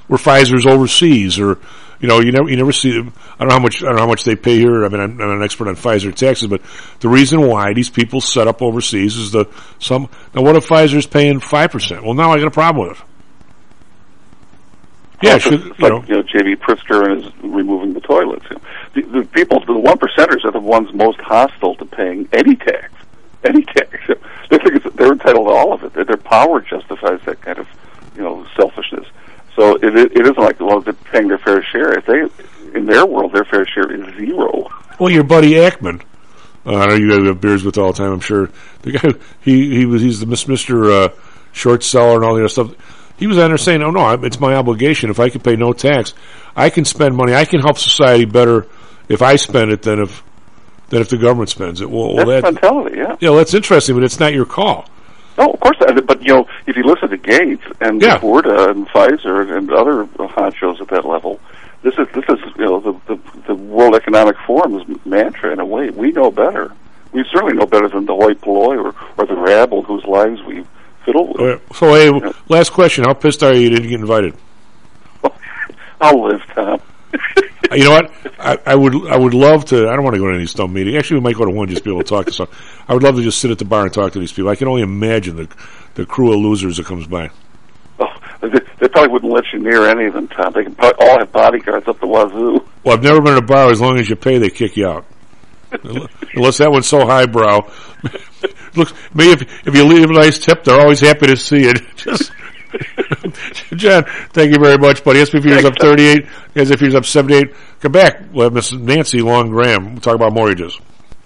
where Pfizer's overseas, or you know, you never see them. I don't know how much they pay here. I mean, I'm not an expert on Pfizer taxes, but the reason why these people set up overseas is Now, what if Pfizer's paying 5%? Well, now I got a problem with it. Yeah, it's like J.B. Pritzker is removing the toilets. The people, the 1%ers are the ones most hostile to paying any tax. Any tax. They think they're entitled to all of it. Their power justifies that kind of, you know, selfishness. So it isn't like, well, they're paying their fair share. If in their world, their fair share is zero. Well, your buddy Ackman, I know you guys have beers with all the time, I'm sure. The guy, he's the Mr. Short Seller and all the other stuff. He was on there saying, oh, no, it's my obligation. If I could pay no tax, I can spend money. I can help society better if I spend it than if the government spends it. Well, that's mentality, yeah. Yeah, well, that's interesting, but it's not your call. No, of course not. But, you know, if you listen to Gates and Borda and Pfizer and other honchos at that level, this is you know, the World Economic Forum's mantra in a way. We know better. We certainly know better than the hoi polloi or the rabble whose lives we've fiddle with. So, hey, last question. How pissed are you didn't get invited? I'll live, Tom. You know what? I would love to. I don't want to go to any stump meeting. Actually, we might go to one just to be able to talk to some. I would love to just sit at the bar and talk to these people. I can only imagine the crew of losers that comes by. Oh, they probably wouldn't let you near any of them, Tom. They can probably all have bodyguards up the wazoo. Well, I've never been at a bar. As long as you pay, they kick you out. Unless that one's so highbrow. Looks, maybe if you leave a nice tip, they're always happy to see it. Just, John, thank you very much, buddy. S&P is up 38. S&P is up 78. Come back. We'll have Miss Nancy Long Graham. We'll talk about mortgages.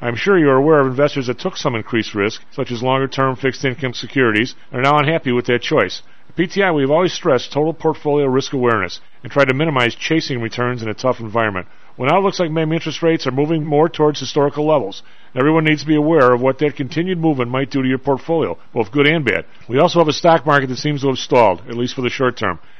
I'm sure you are aware of investors that took some increased risk, such as longer-term fixed-income securities, and are now unhappy with that choice. At PTI, we've always stressed total portfolio risk awareness and tried to minimize chasing returns in a tough environment. Well, now it looks like maybe interest rates are moving more towards historical levels. Everyone needs to be aware of what that continued movement might do to your portfolio, both good and bad. We also have a stock market that seems to have stalled, at least for the short term.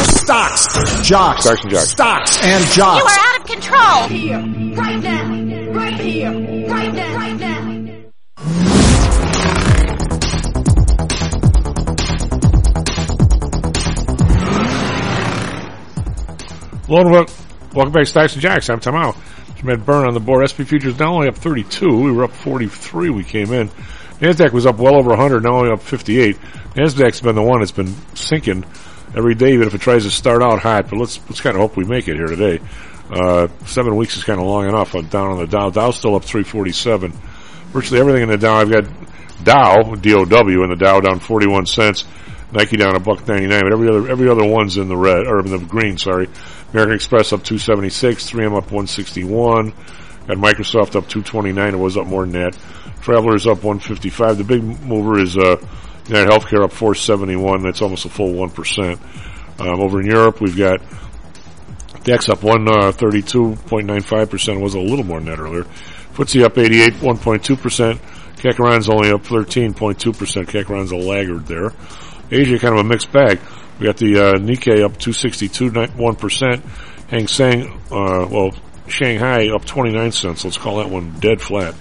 Stocks, jocks, stocks and jocks, stocks and jocks. You are out of control. Here, right now, right here, right now, right now. Hello and welcome back to Stocks and Jocks. I'm Tom Howe. Matt Byrne on the board. SP futures now only up 32. We were up 43. We came in. NASDAQ was up well over 100. Now only up 58. NASDAQ's been the one that's been sinking every day, even if it tries to start out hot. But let's kind of hope we make it here today. 7 weeks is kind of long enough. I'm down on the Dow. Dow's still up 347. Virtually everything in the Dow. I've got Dow, D-O-W, in the Dow down 41 cents. Nike down $1.99, but every other one's in the red, or in the green, sorry. American Express up 276, 3M up 161, got Microsoft up 229, it was up more than that. Travelers up 155. The big mover is United Healthcare up 471, that's almost a full 1%. Over in Europe, we've got DAX up 132.95%, it was a little more than that earlier. FTSE up 88, 1.2%. CAC Ron's only up 13.2%. CAC Ron's a laggard there. Asia, kind of a mixed bag. We got the Nikkei up 262, 1%. Hang Seng, Shanghai up 29 cents. Let's call that one dead flat.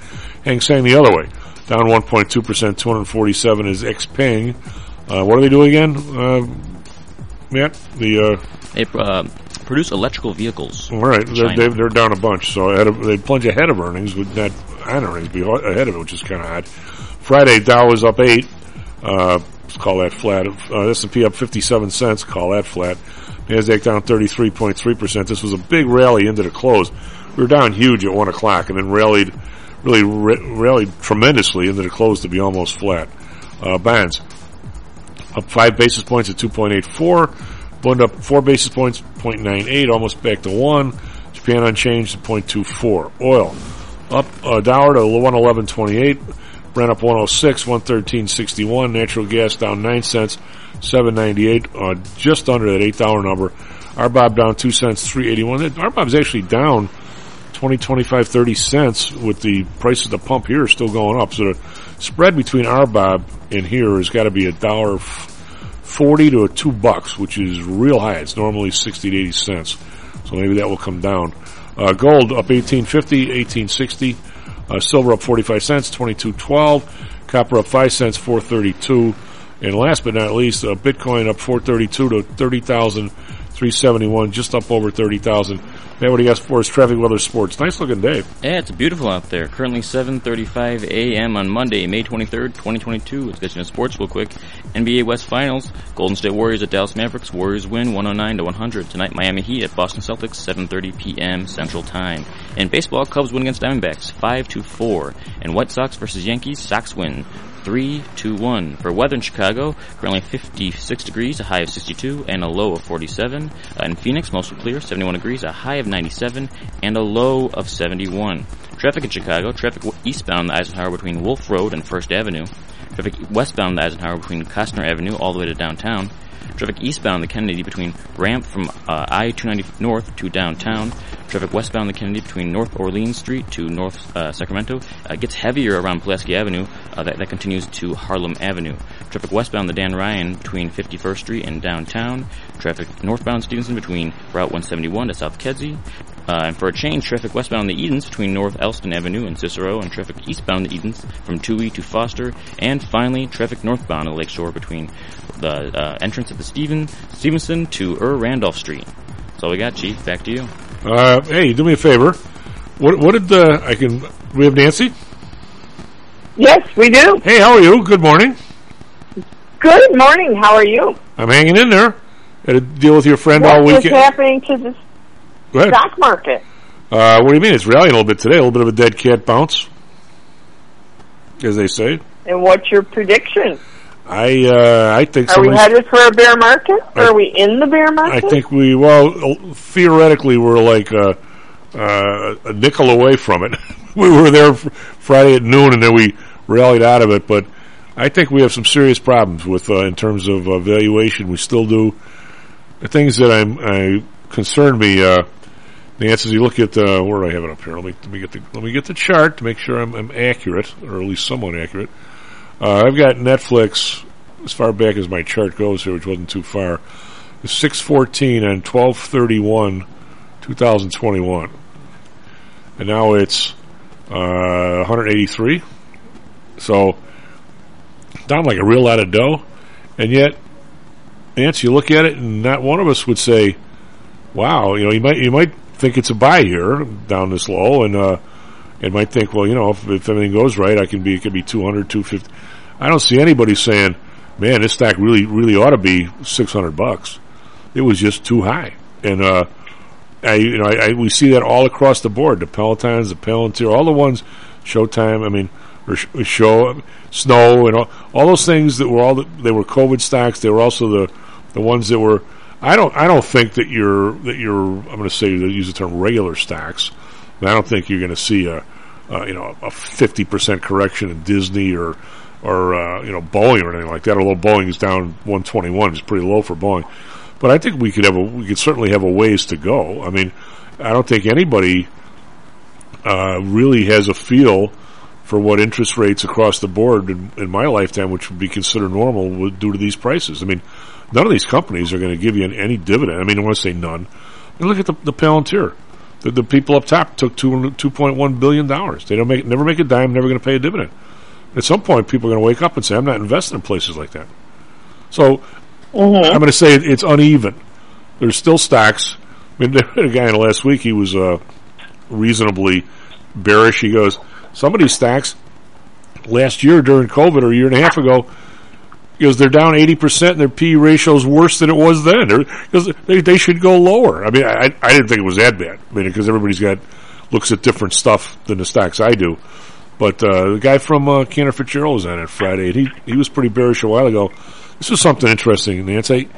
Hang Seng the other way, down 1.2%, 247 is XPeng. What do they do again, Matt? They produce electrical vehicles. All right, they're down a bunch, so they plunge ahead of earnings, with not on earnings, be ahead of it, which is kind of odd. Friday, Dow is up 8. Let's call that flat. S&P up 57 cents. Call that flat. NASDAQ down 33.3%. This was a big rally into the close. We were down huge at 1 o'clock and then rallied tremendously into the close to be almost flat. Bonds up 5 basis points at 2.84. Bund up 4 basis points, 0.98, almost back to 1. Japan unchanged at 0.24. Oil up $1 to 111.28. Brent up 106, 113.61. Natural gas down 9 cents, 7.98, just under that $8 number. RBOB down 2 cents, 3.81. RBOB's actually down 20, 25, 30 cents with the price of the pump here is still going up. So the spread between RBOB and here has got to be $1.40 to $2, which is real high. It's normally 60 to 80 cents. So maybe that will come down. Gold up 18.50, 18.60. Silver up 45 cents, 22.12. Copper up 5 cents, 4.32. And last but not least, Bitcoin up 432 to 30,371, just up over 30,000. Man, what do you got for us? Traffic, weather, sports. Nice looking day. Yeah, it's beautiful out there. Currently 7:35 a.m. on Monday, May 23rd, 2022. Let's get into sports real quick. NBA West Finals. Golden State Warriors at Dallas Mavericks. Warriors win 109 to 100. Tonight, Miami Heat at Boston Celtics, 7:30 p.m. Central Time. In baseball, Cubs win against Diamondbacks, 5-4. And White Sox versus Yankees, Sox win 3-1. For weather in Chicago, currently 56 degrees, a high of 62, and a low of 47. In Phoenix, mostly clear, 71 degrees, a high of 97, and a low of 71. Traffic in Chicago, traffic eastbound the Eisenhower between Wolf Road and First Avenue. Traffic westbound the Eisenhower between Costner Avenue all the way to downtown. Traffic eastbound the Kennedy between ramp from I-290 north to downtown. Traffic westbound the Kennedy between North Orleans Street to North Sacramento gets heavier around Pulaski Avenue. That continues to Harlem Avenue. Traffic westbound the Dan Ryan between 51st Street and downtown. Traffic northbound Stevenson between Route 171 to South Kedzie. And for a change, traffic westbound the Edens between North Elston Avenue and Cicero, and traffic eastbound the Edens from Toohey to Foster, and finally, traffic northbound the Lakeshore between the entrance of the Stevenson to Randolph Street. That's all we got, Chief. Back to you. Hey, do me a favor. What did the... We have Nancy? Yes, we do. Hey, how are you? Good morning. Good morning. How are you? I'm hanging in there. Had to deal with your friend all weekend. What's happening to this stock market? What do you mean? It's rallying a little bit today. A little bit of a dead cat bounce, as they say. And what's your prediction? I think so. Are we headed for a bear market? Are we in the bear market? I think we, theoretically, we're like a nickel away from it. We were there Friday at noon, and then we rallied out of it. But I think we have some serious problems with in terms of valuation. We still do. The things that concern me. Nancy, as you look at where do I have it up here? Let me get the chart to make sure I'm accurate, or at least somewhat accurate. I've got Netflix as far back as my chart goes here, which wasn't too far. 614 on 12/31/2021, and now it's 183. So down like a real lot of dough, and yet, Nancy, you look at it, and not one of us would say, "Wow, you might." Think it's a buy here down this low, and it might think, well, if everything goes right, it could be 200, 250. I don't see anybody saying, man, this stock really ought to be $600. It was just too high, and we see that all across the board: the Pelotons, the Palantir, all the ones, Showtime. I mean, Snow, and all those things that were they were COVID stocks. They were also the ones that were. I don't think that I'm going to say, use the term regular stocks. And I don't think you're going to see a 50% correction in Disney or Boeing or anything like that. Although Boeing is down 121, it's pretty low for Boeing. But I think we could certainly have a ways to go. I mean, I don't think anybody really has a feel for what interest rates across the board in my lifetime, which would be considered normal due to these prices. I mean, none of these companies are going to give you any dividend. I mean, I want to say none. And look at the Palantir. The people up top took $2.1 billion. They don't never make a dime, never going to pay a dividend. At some point, people are going to wake up and say, I'm not investing in places like that. So I'm going to say it's uneven. There's still stocks. I mean, there was a guy in the last week, he was reasonably bearish. He goes, some of these stocks last year during COVID or a year and a half ago, because they're down 80% and their P/E ratio is worse than it was then. Because they should go lower. I mean, I didn't think it was that bad. I mean, because everybody's looks at different stuff than the stocks I do. But the guy from Cantor Fitzgerald was on it Friday, and he was pretty bearish a while ago. This was something interesting, Nancy.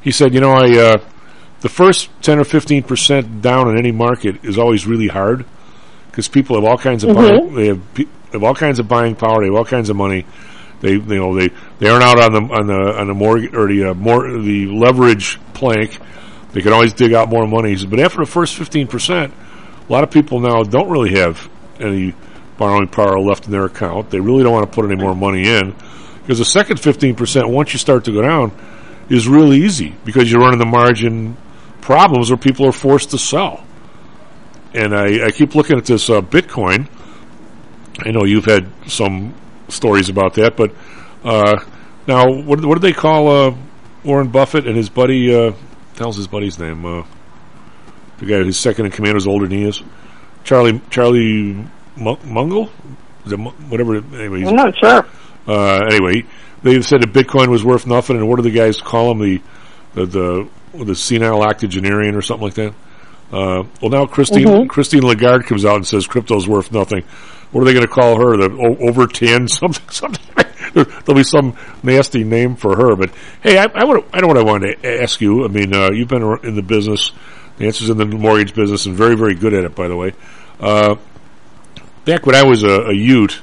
He said, the first 10 or 15% down in any market is always really hard because people have all kinds of buying. They have They have all kinds of buying power. They have all kinds of money. They, you know, they aren't out on the mortgage or the leverage plank. They can always dig out more money. But after the first 15%, a lot of people now don't really have any borrowing power left in their account. They really don't want to put any more money in, because the second 15%, once you start to go down, is really easy, because you're running the margin problems where people are forced to sell. And I keep looking at this Bitcoin. I know you've had some stories about that, but now what do they call Warren Buffett and his buddy? Tells his buddy's name. The guy who's second in command was older than he is. Charlie Mungle, whatever. Anyway, I'm not sure. Anyway, they said that Bitcoin was worth nothing, and what do the guys call him? The senile octogenarian or something like that. Well, now Christine Lagarde comes out and says crypto's worth nothing. What are they going to call her? The over 10 something. There'll be some nasty name for her. But hey, I know what I wanted to ask you. I mean, you've been in the business. The answer's in the mortgage business, and very, very good at it, by the way. Back when I was a youth,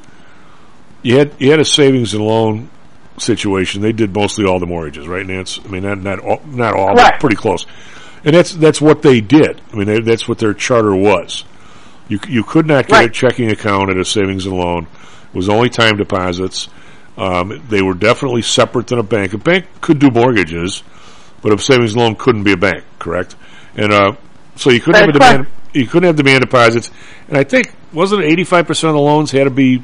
you had a savings and loan situation. They did mostly all the mortgages, right, Nance? I mean, not all, but pretty close. And that's what they did. I mean, that's what their charter was. You could not get a checking account at a savings and loan. It was only time deposits. They were definitely separate than a bank. A bank could do mortgages, but a savings loan couldn't be a bank, correct? And so you couldn't have demand deposits. And I think, wasn't it 85% of the loans had to be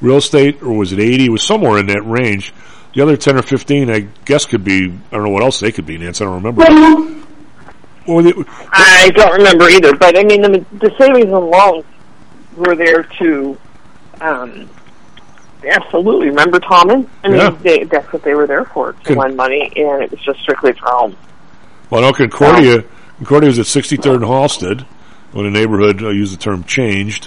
real estate, or was it 80? It was somewhere in that range. The other 10 or 15, I guess, could be, I don't know what else they could be, Nance. I don't remember. I don't remember either, but I mean, the savings and loans were there to absolutely remember Tommen. I mean, that's what they were there for—to lend money, and it was just strictly for home. Well, no, Concordia was at 63rd and Halsted when the neighborhood, I use the term, changed.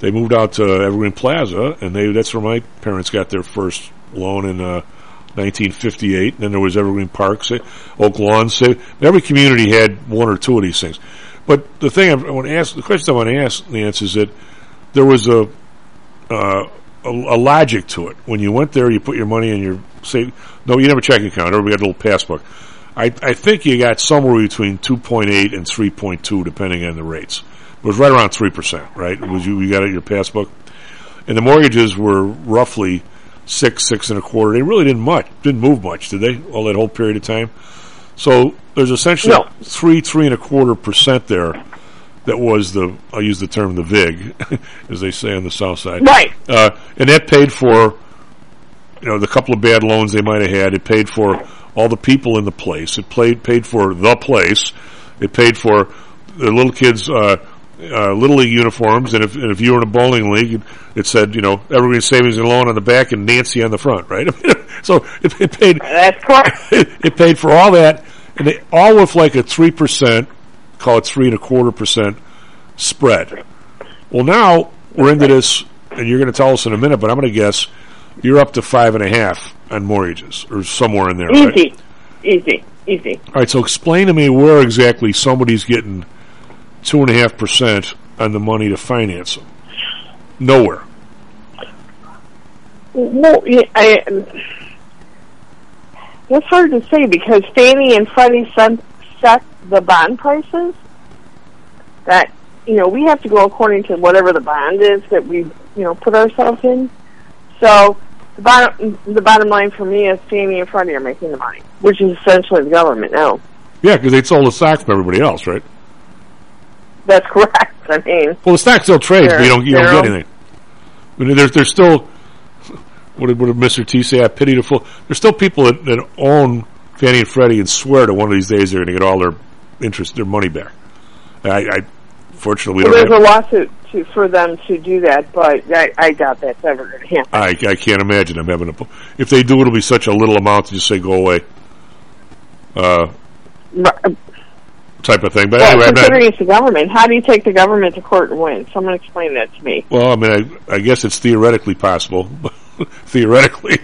They moved out to Evergreen Plaza, and that's where my parents got their first loan in 1958, and then there was Evergreen Park, Oak Lawn. Every community had one or two of these things. But the thing I want to ask, the question I want to ask, Nance, is that there was a logic to it. When you went there, you put your money in your safe. No, you never check account. Everybody had a little passbook. I think you got somewhere between 2.8 and 3.2, depending on the rates. It was right around 3%, right? It was you got it in your passbook, and the mortgages were roughly 6.25. They really didn't move much, did they? All that whole period of time. So there's essentially 3.25% there. That was I'll use the term the VIG, as they say on the South Side, right? And that paid for, the couple of bad loans they might have had. It paid for all the people in the place. It paid for the place. It paid for the little kids' little league uniforms. And if you were in a bowling league, it said Evergreen Savings and Loan on the back and Nancy on the front, right? So it paid. That's correct. It paid for all that, and they all with like a 3%. Call it 3.25% spread. Well, now we're into this, and you're going to tell us in a minute, but I'm going to guess you're up to 5.5 on mortgages or somewhere in there. Easy, right? Easy. All right, so explain to me where exactly somebody's getting 2.5% on the money to finance them. Nowhere. Well, that's hard to say because Fannie and Freddie set the bond prices that, we have to go according to whatever the bond is that we, put ourselves in. So the bottom line for me is Fannie and Freddie are making the money, which is essentially the government now. Yeah, because they sold the stocks from everybody else, right? That's correct. I mean... Well, the stocks still trade, but you don't get anything. I mean, there's still... What did Mr. T say? I pity the fool. There's still people that own Fannie and Freddie and swear to one of these days they're going to get all their interest, their money back. Fortunately, there's a lawsuit for them to do that, but I doubt that's ever going to happen. I can't imagine them having a. If they do, it'll be such a little amount to just say go away. Type of thing. But anyway, considering it's the government, how do you take the government to court and win? Someone explain that to me. Well, I mean, I guess it's theoretically possible. Theoretically.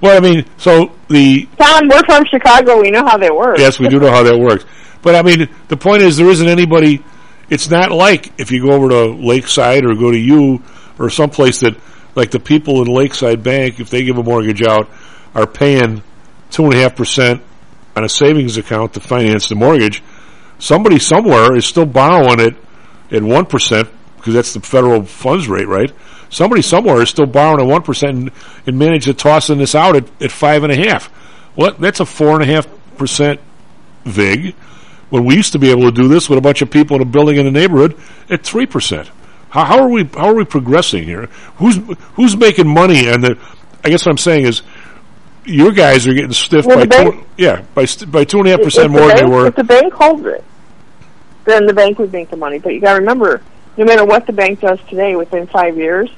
Well, I mean, so Tom, we're from Chicago. We know how that works. Yes, we do know how that works. But, I mean, the point is there isn't anybody. It's not like if you go over to Lakeside or go to or someplace that, like the people in Lakeside Bank, if they give a mortgage out, are paying 2.5% on a savings account to finance the mortgage, somebody somewhere is still borrowing it at 1%, because that's the federal funds rate, right? Somebody somewhere is still borrowing at 1% and managed to tossing this out at 5.5%. Well, that's a 4.5% VIG, when we used to be able to do this with a bunch of people in a building in a neighborhood at 3%. How are we progressing here? Who's making money? And I guess what I'm saying is, your guys are getting stiffed by 2.5% more than they were. If the bank holds it, then the bank would make the money. But you got to remember, no matter what the bank does today, within 5 years,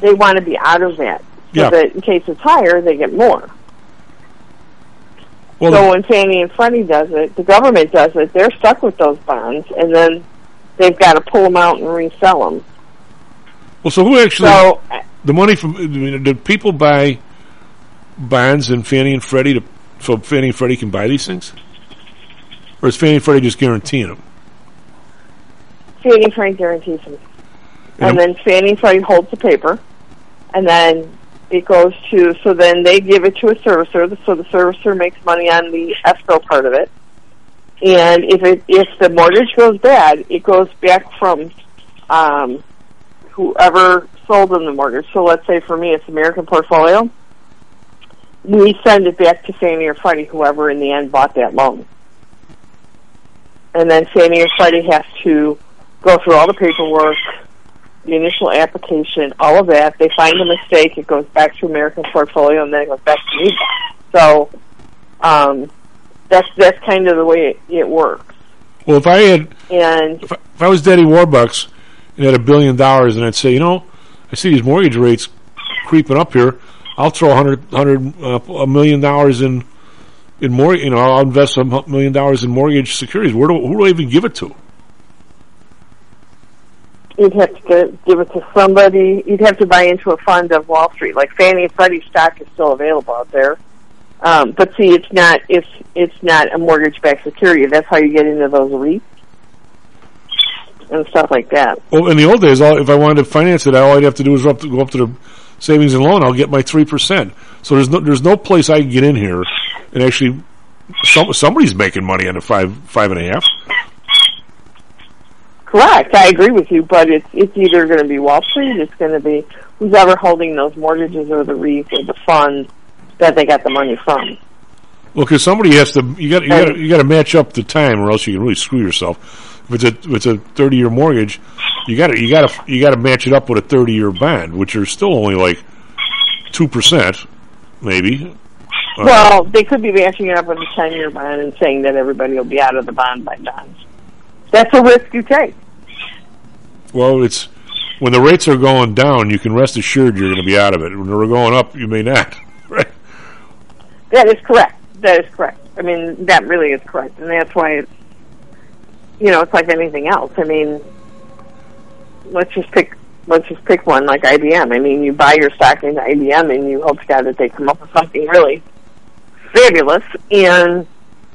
they want to be out of that, so that in case it's higher, they get more. Well, so when Fannie and Freddie does it, the government does it, they're stuck with those bonds, and then they've got to pull them out and resell them. Well, so who actually... So, the money from... I mean, did people buy bonds in Fannie and Freddie so Fannie and Freddie can buy these things? Or is Fannie and Freddie just guaranteeing them? Fannie and Freddie guarantees them. And then Fannie and Freddie holds the paper, and then... it goes to, so then they give it to a servicer, so the servicer makes money on the escrow part of it. And if the mortgage goes bad, it goes back from whoever sold them the mortgage. So let's say for me, it's American Portfolio. We send it back to Fannie or Freddie, whoever in the end bought that loan. And then Fannie or Freddie has to go through all the paperwork, the initial application, all of that. They find a mistake, it goes back to American Portfolio, and then it goes back to me. So that's kind of the way it works. Well, if I was Daddy Warbucks and had $1 billion, and I'd say, you know, I see these mortgage rates creeping up here, I'll throw $1 million in more. You know, I'll invest $1 million in mortgage securities. Who do I even give it to? You'd have to give it to somebody. You'd have to buy into a fund of Wall Street. Like Fannie and Freddie stock is still available out there, but see, it's not a mortgage-backed security. That's how you get into those REITs and stuff like that. Well, in the old days, if I wanted to finance it, all I'd have to do was go up to the savings and loan. I'll get my 3%. So there's no place I can get in here and actually somebody's making money on the 5.5. Correct, I agree with you, but it's either going to be Wall Street, it's going to be who's ever holding those mortgages or the REIT or the fund that they got the money from. Well, because somebody has to, you got to match up the time, or else you can really screw yourself. If it's a 30-year mortgage, you got to match it up with a 30-year bond, which are still only like 2%, maybe. Well, they could be matching it up with a 10-year bond and saying that everybody will be out of the bond by bonds. That's a risk you take. Well, it's when the rates are going down, you can rest assured you're going to be out of it. When they're going up, you may not. Right? That is correct. That is correct. I mean, that really is correct, and that's why it's, you know, it's like anything else. I mean, let's just pick one like IBM. I mean, you buy your stock into IBM, and you hope to God that they come up with something really fabulous, and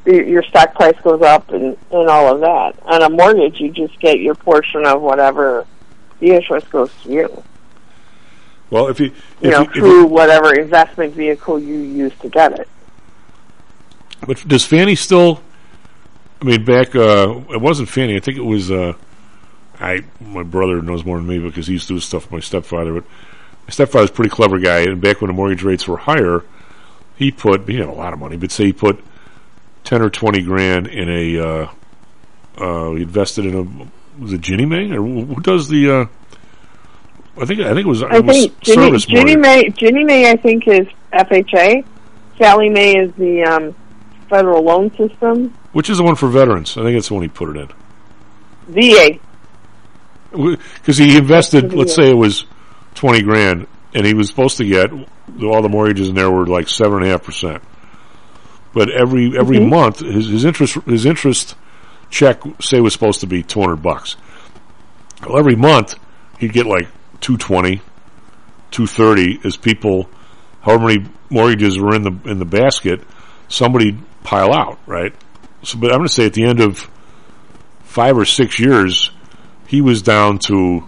your stock price goes up and all of that. On a mortgage, you just get your portion of whatever the interest goes to you. Well, through whatever investment vehicle you use to get it. But does Fannie still? I mean, back it wasn't Fannie. I think it was. My brother knows more than me because he used to do stuff with my stepfather. But my stepfather's a pretty clever guy, and back when the mortgage rates were higher, he had a lot of money, but say he put 10 or 20 grand in a invested in was it Ginnie Mae, or who does the I think it was service. Ginnie Mae I think is FHA. Sally Mae is the federal loan system, which is the one for veterans. I think that's the one he put it in. VA, because he invested. Let's say it was 20 grand, and he was supposed to get all the mortgages in there were like 7.5%. But every mm-hmm. month, his interest check, say, was supposed to be $200. Well, every month he'd get like $220, $230 as people, however many mortgages were in the basket, somebody'd pile out, right? So, but I'm going to say at the end of 5 or 6 years, he was down to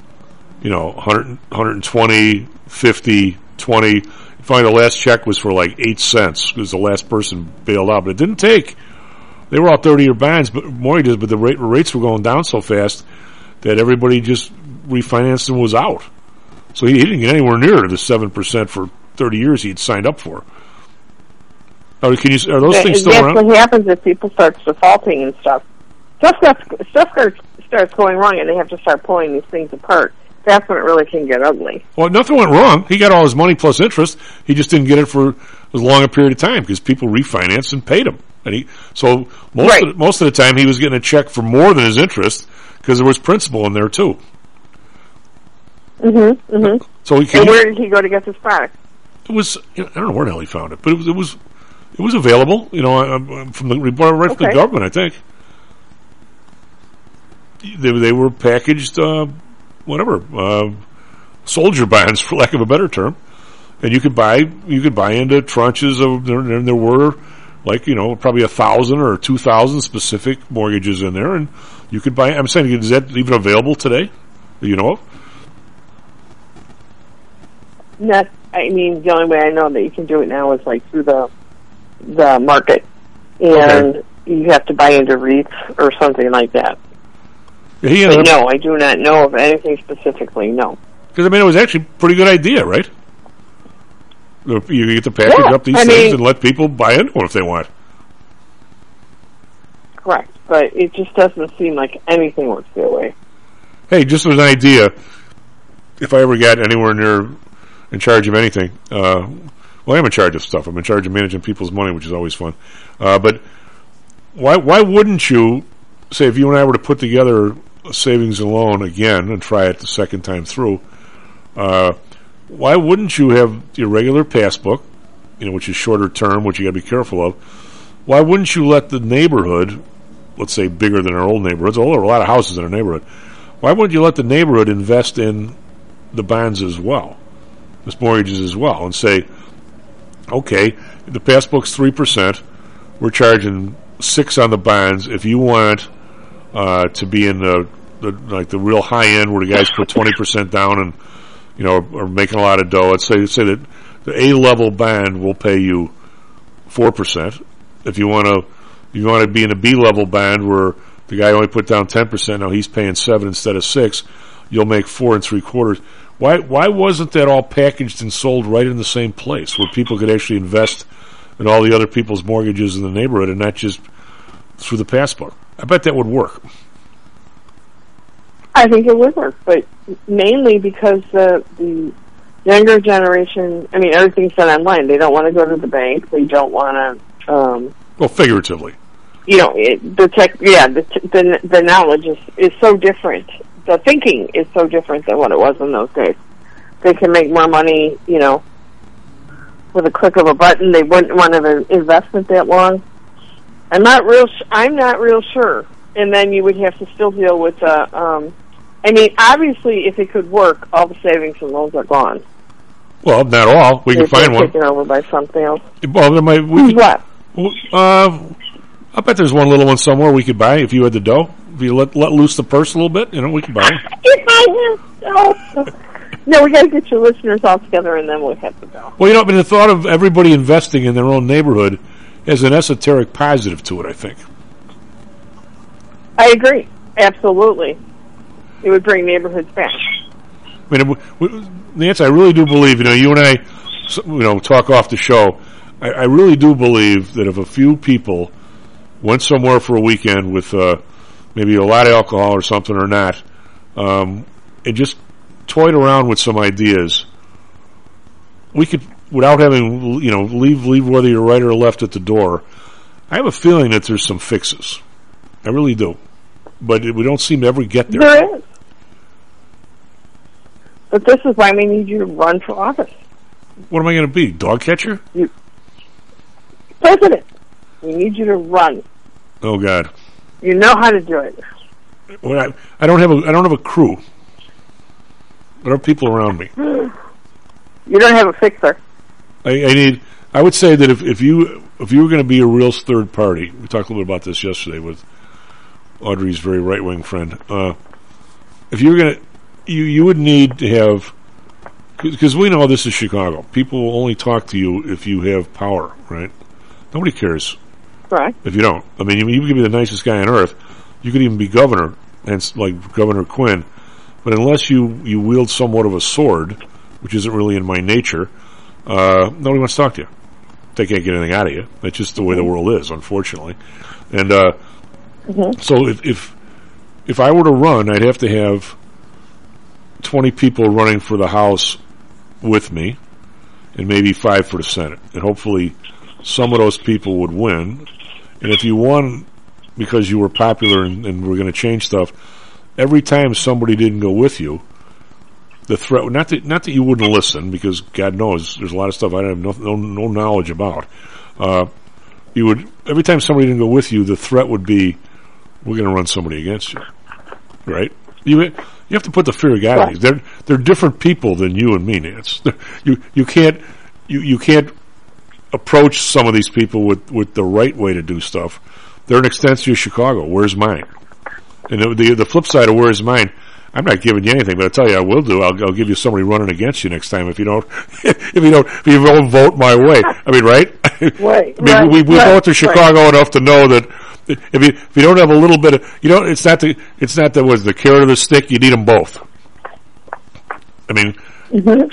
you know, 120, 50, 20. Finally, the last check was for like 8 cents. It was the last person bailed out, but it didn't take. They were all 30-year bonds, but mortgages, but the rates were going down so fast that everybody just refinanced and was out. So he didn't get anywhere near the 7% for 30 years he'd signed up for. Are those things still around? That's what happens if people start defaulting and stuff. Stuff starts going wrong, and they have to start pulling these things apart. That's when it really can get ugly. Well, nothing went wrong. He got all his money plus interest. He just didn't get it for as long a period of time because people refinanced and paid him. And most of the time he was getting a check for more than his interest because there was principal in there too. Mm-hmm. Mm-hmm. So where did he go to get this product? It was, I don't know where the hell he found it, but it was available. You know, from the government, I think. They were packaged, soldier bonds, for lack of a better term, and you could buy into tranches of. And there were, like, you know, probably 1,000 or 2,000 specific mortgages in there, and you could buy. I'm saying, is that even available today? Do you know of? Not. I mean, the only way I know that you can do it now is like through the market, and you have to buy into REITs or something like that. No, I do not know of anything specifically, no. Because, I mean, it was actually a pretty good idea, right? You get to package up these things and let people buy into them if they want. Correct, but it just doesn't seem like anything works that way. Hey, just as an idea, if I ever got anywhere near in charge of anything, well, I'm in charge of stuff. I'm in charge of managing people's money, which is always fun. But why wouldn't you, say, if you and I were to put together a savings and loan again and try it the second time through, why wouldn't you have your regular passbook, you know, which is shorter term, which you got to be careful of? Why wouldn't you let the neighborhood, let's say bigger than our old neighborhoods, although there are a lot of houses in our neighborhood, why wouldn't you let the neighborhood invest in the bonds as well, this mortgages as well, and say, okay, the passbook's 3%, we're charging 6 on the bonds. If you want to be in the real high end where the guys put 20% down and, you know, are making a lot of dough, let's say that the A level bond will pay you 4%. If you want to be in a B level bond where the guy only put down 10%, now he's paying 7 instead of 6. You'll make 4 3/4. Why wasn't that all packaged and sold right in the same place where people could actually invest in all the other people's mortgages in the neighborhood and not just through the passbook? I bet that would work. I think it would work, but mainly because the younger generation, I mean, everything's done online. They don't want to go to the bank. They don't want to... well, figuratively. You know, the knowledge is so different. The thinking is so different than what it was in those days. They can make more money, you know, with a click of a button. They wouldn't want an investment that long. I'm not real sure. And then you would have to still deal with I mean, obviously, if it could work, all the savings and loans are gone. Well, not all. We can find one. Taken over by something else. Well, there might. What? I bet there's one little one somewhere we could buy if you had the dough. If you let loose the purse a little bit, you know, we could buy it. If I had dough. No, we got to get your listeners all together, and then we'll have to go. Well, you know, I mean, the thought of everybody investing in their own neighborhood has an esoteric positive to it, I think. I agree. Absolutely. It would bring neighborhoods back. I mean, Nancy, I really do believe, you know, you and I, you know, talk off the show. I really do believe that if a few people went somewhere for a weekend with maybe a lot of alcohol or something or not, it just toyed around with some ideas, we could, without having, you know, leave whether you're right or left at the door. I have a feeling that there's some fixes. I really do. But we don't seem to ever get there. There is. But this is why we need you to run for office. What am I going to be? Dog catcher? President. We need you to run. Oh, God. You know how to do it. Well, I don't have a crew. There are people around me. You don't have a fixer. I would say that if you were going to be a real third party, we talked a little bit about this yesterday with Audrey's very right wing friend. If you were going to you would need to have, because we know this is Chicago. People will only talk to you if you have power, right? Nobody cares, right? If you don't, I mean, you could be the nicest guy on earth. You could even be governor, and like Governor Quinn, but unless you wield somewhat of a sword, which isn't really in my nature, nobody wants to talk to you. They can't get anything out of you. That's just the way the world is, unfortunately. And so if I were to run, I'd have to have 20 people running for the House with me, and maybe 5 for the Senate. And hopefully some of those people would win. And if you won because you were popular and were going to change stuff, every time somebody didn't go with you, the threat, not that you wouldn't listen, because God knows there's a lot of stuff I don't have no knowledge about. You would, every time somebody didn't go with you, the threat would be, we're going to run somebody against you, right? You have to put the fear of God. Right. They're different people than you and me, Nance. You can't approach some of these people with the right way to do stuff. They're an extension of Chicago. Where's mine? And the flip side of where's mine, I'm not giving you anything, but I tell you, I will do. I'll give you somebody running against you next time if you don't vote my way. I mean, right? Right. I mean, right, we go to Chicago enough to know that if you don't have a little bit of, you know, it's not that was the carrot or the stick. You need them both. I mean, and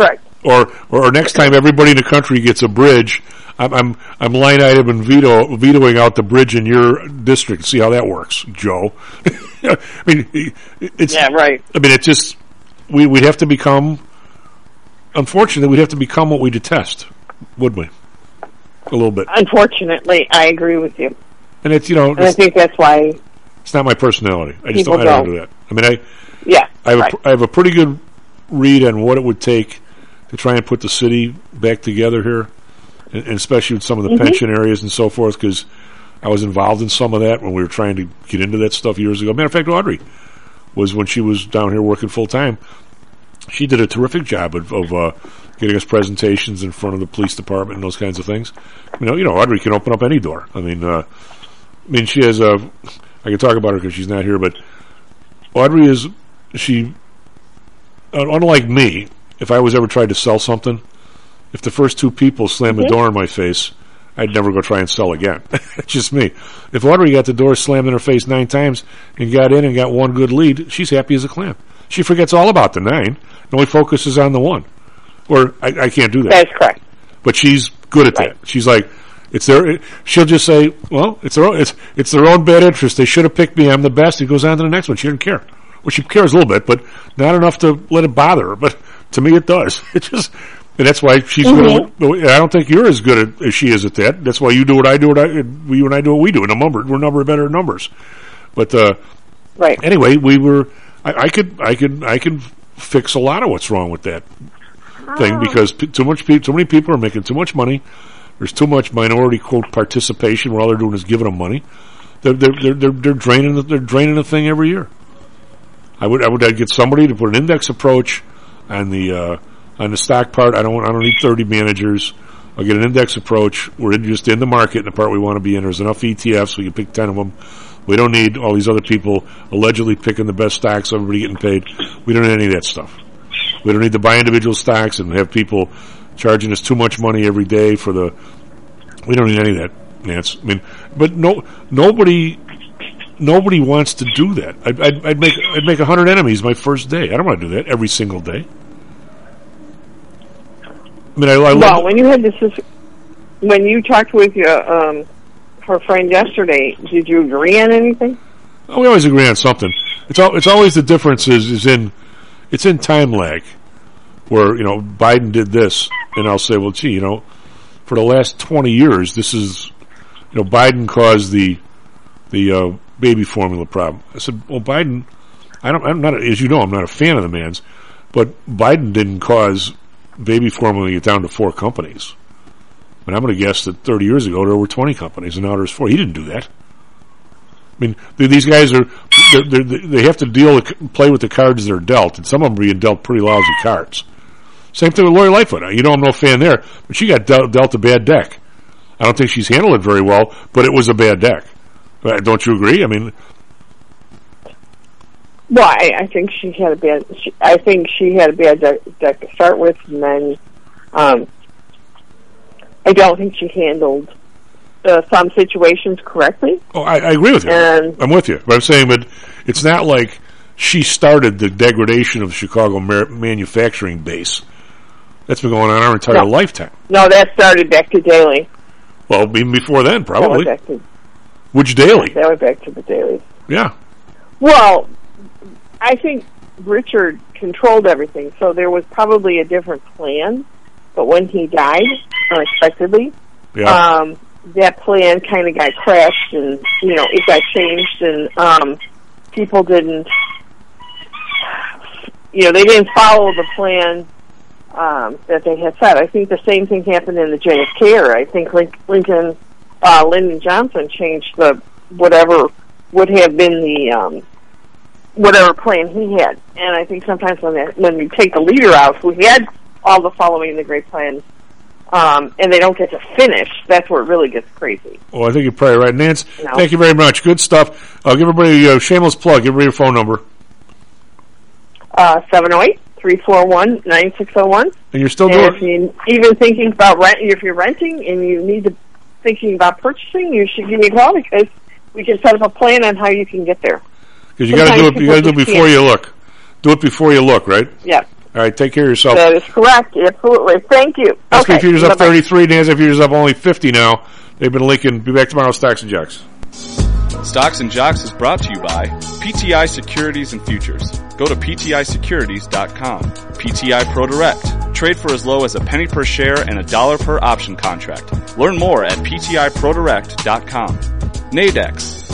right. Or next time everybody in the country gets a bridge, I'm line item and vetoing out the bridge in your district. See how that works, Joe. I mean, it's right. I mean, it's just we'd have to become. Unfortunately, we'd have to become what we detest, would we? A little bit. Unfortunately, I agree with you. And it's I think that's why it's not my personality. I just don't do that. I mean, I have a pretty good read on what it would take to try and put the city back together here. And especially with some of the pension areas and so forth, because I was involved in some of that when we were trying to get into that stuff years ago. Matter of fact, Audrey was, when she was down here working full time, she did a terrific job of getting us presentations in front of the police department and those kinds of things. You know, Audrey can open up any door. I mean, she has a. I can talk about her because she's not here, but Audrey is unlike me. If I was ever tried to sell something, if the first two people slammed the door in my face, I'd never go try and sell again. It's just me. If Audrey got the door slammed in her face 9 times and got in and got one good lead, she's happy as a clam. She forgets all about the 9 and only focuses on the 1. Or I can't do that. That's correct. But she's good at that. She's like, it's their. She'll just say, well, it's their own bad interest. They should have picked me. I'm the best. It goes on to the next one. She doesn't care. Well, she cares a little bit, but not enough to let it bother her. But to me, it does. It just. And that's why she's going to. I don't think you're as good as she is at that. That's why you do what I do, you and I do what we do. And we're better at numbers. But right. Anyway, we were. I can fix a lot of what's wrong with that thing because too many people are making too much money. There's too much minority quote participation where all they're doing is giving them money. They're draining the thing every year. I'd get somebody to put an index approach on the stock part. I don't need 30 managers. I'll get an index approach. We're just in the market, and the part we want to be in. There's enough ETFs. We can pick 10 of them. We don't need all these other people allegedly picking the best stocks, everybody getting paid. We don't need any of that stuff. We don't need to buy individual stocks and have people charging us too much money every day for the. We don't need any of that, Nance. I mean, but nobody wants to do that. I'd make 100 enemies my first day. I don't want to do that every single day. I mean, when you talked with your her friend yesterday, did you agree on anything? Oh, we always agree on something. It's always the difference is in time lag, where Biden did this, and I'll say, well, gee, for the last 20 years, this is, Biden caused the baby formula problem. I said, well, Biden, I'm not a fan of the man's, but Biden didn't cause baby formula to get down to 4 companies. And I'm going to guess that 30 years ago there were 20 companies, and now there's 4. He didn't do that. I mean, these guys they have to play with the cards they're dealt, and some of them are being dealt pretty lousy cards. Same thing with Lori Lightfoot. I'm no fan there, but she got dealt a bad deck. I don't think she's handled it very well, but it was a bad deck. Don't you agree? I mean, Well, I think she had a bad. I think she had a bad deck to start with, and then I don't think she handled some situations correctly. Oh, I agree with you. And I'm with you. But I'm saying, but it's not like she started the degradation of the Chicago manufacturing base. That's been going on our entire lifetime. No, that started back to Daley. Well, even before then, probably. That was back to, which Daley? That was back to the Daleys. Yeah. Well, I think Richard controlled everything, so there was probably a different plan. But when he died unexpectedly, that plan kind of got crashed, and you know it got changed, and people didn't, you know, they didn't follow the plan that they had set. I think the same thing happened in the JFK era. I think Lyndon Johnson changed the whatever would have been the whatever plan he had, and I think sometimes when you take the leader out who had all the following the great plan, and they don't get to finish, that's where it really gets crazy. Well, I think you're probably right. Nance, thank you very much. Good stuff. Give everybody a shameless plug. Give everybody your phone number. 708-341-9601. And you're still doing it. If you're even thinking about renting, if you're renting and you need to thinking about purchasing, you should give me a call because we can set up a plan on how you can get there. Because you got to do it. You got to do it before you look. Do it before you look, right? Yeah. All right, take care of yourself. That is correct. Absolutely. Thank you. Nasdaq futures up 33. Nasdaq futures up only 50 now. They've been leaking. Be back tomorrow. Stocks and Jocks. Stocks and Jocks is brought to you by PTI Securities and Futures. Go to PTIsecurities.com. PTI ProDirect. Trade for as low as a penny per share and $1 per option contract. Learn more at PTIProDirect.com. Nadex.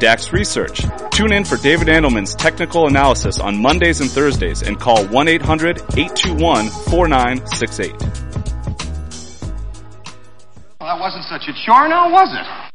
DAX Research. Tune in for David Andelman's technical analysis on Mondays and Thursdays and call 1-800-821-4968. Well, that wasn't such a chore now, was it?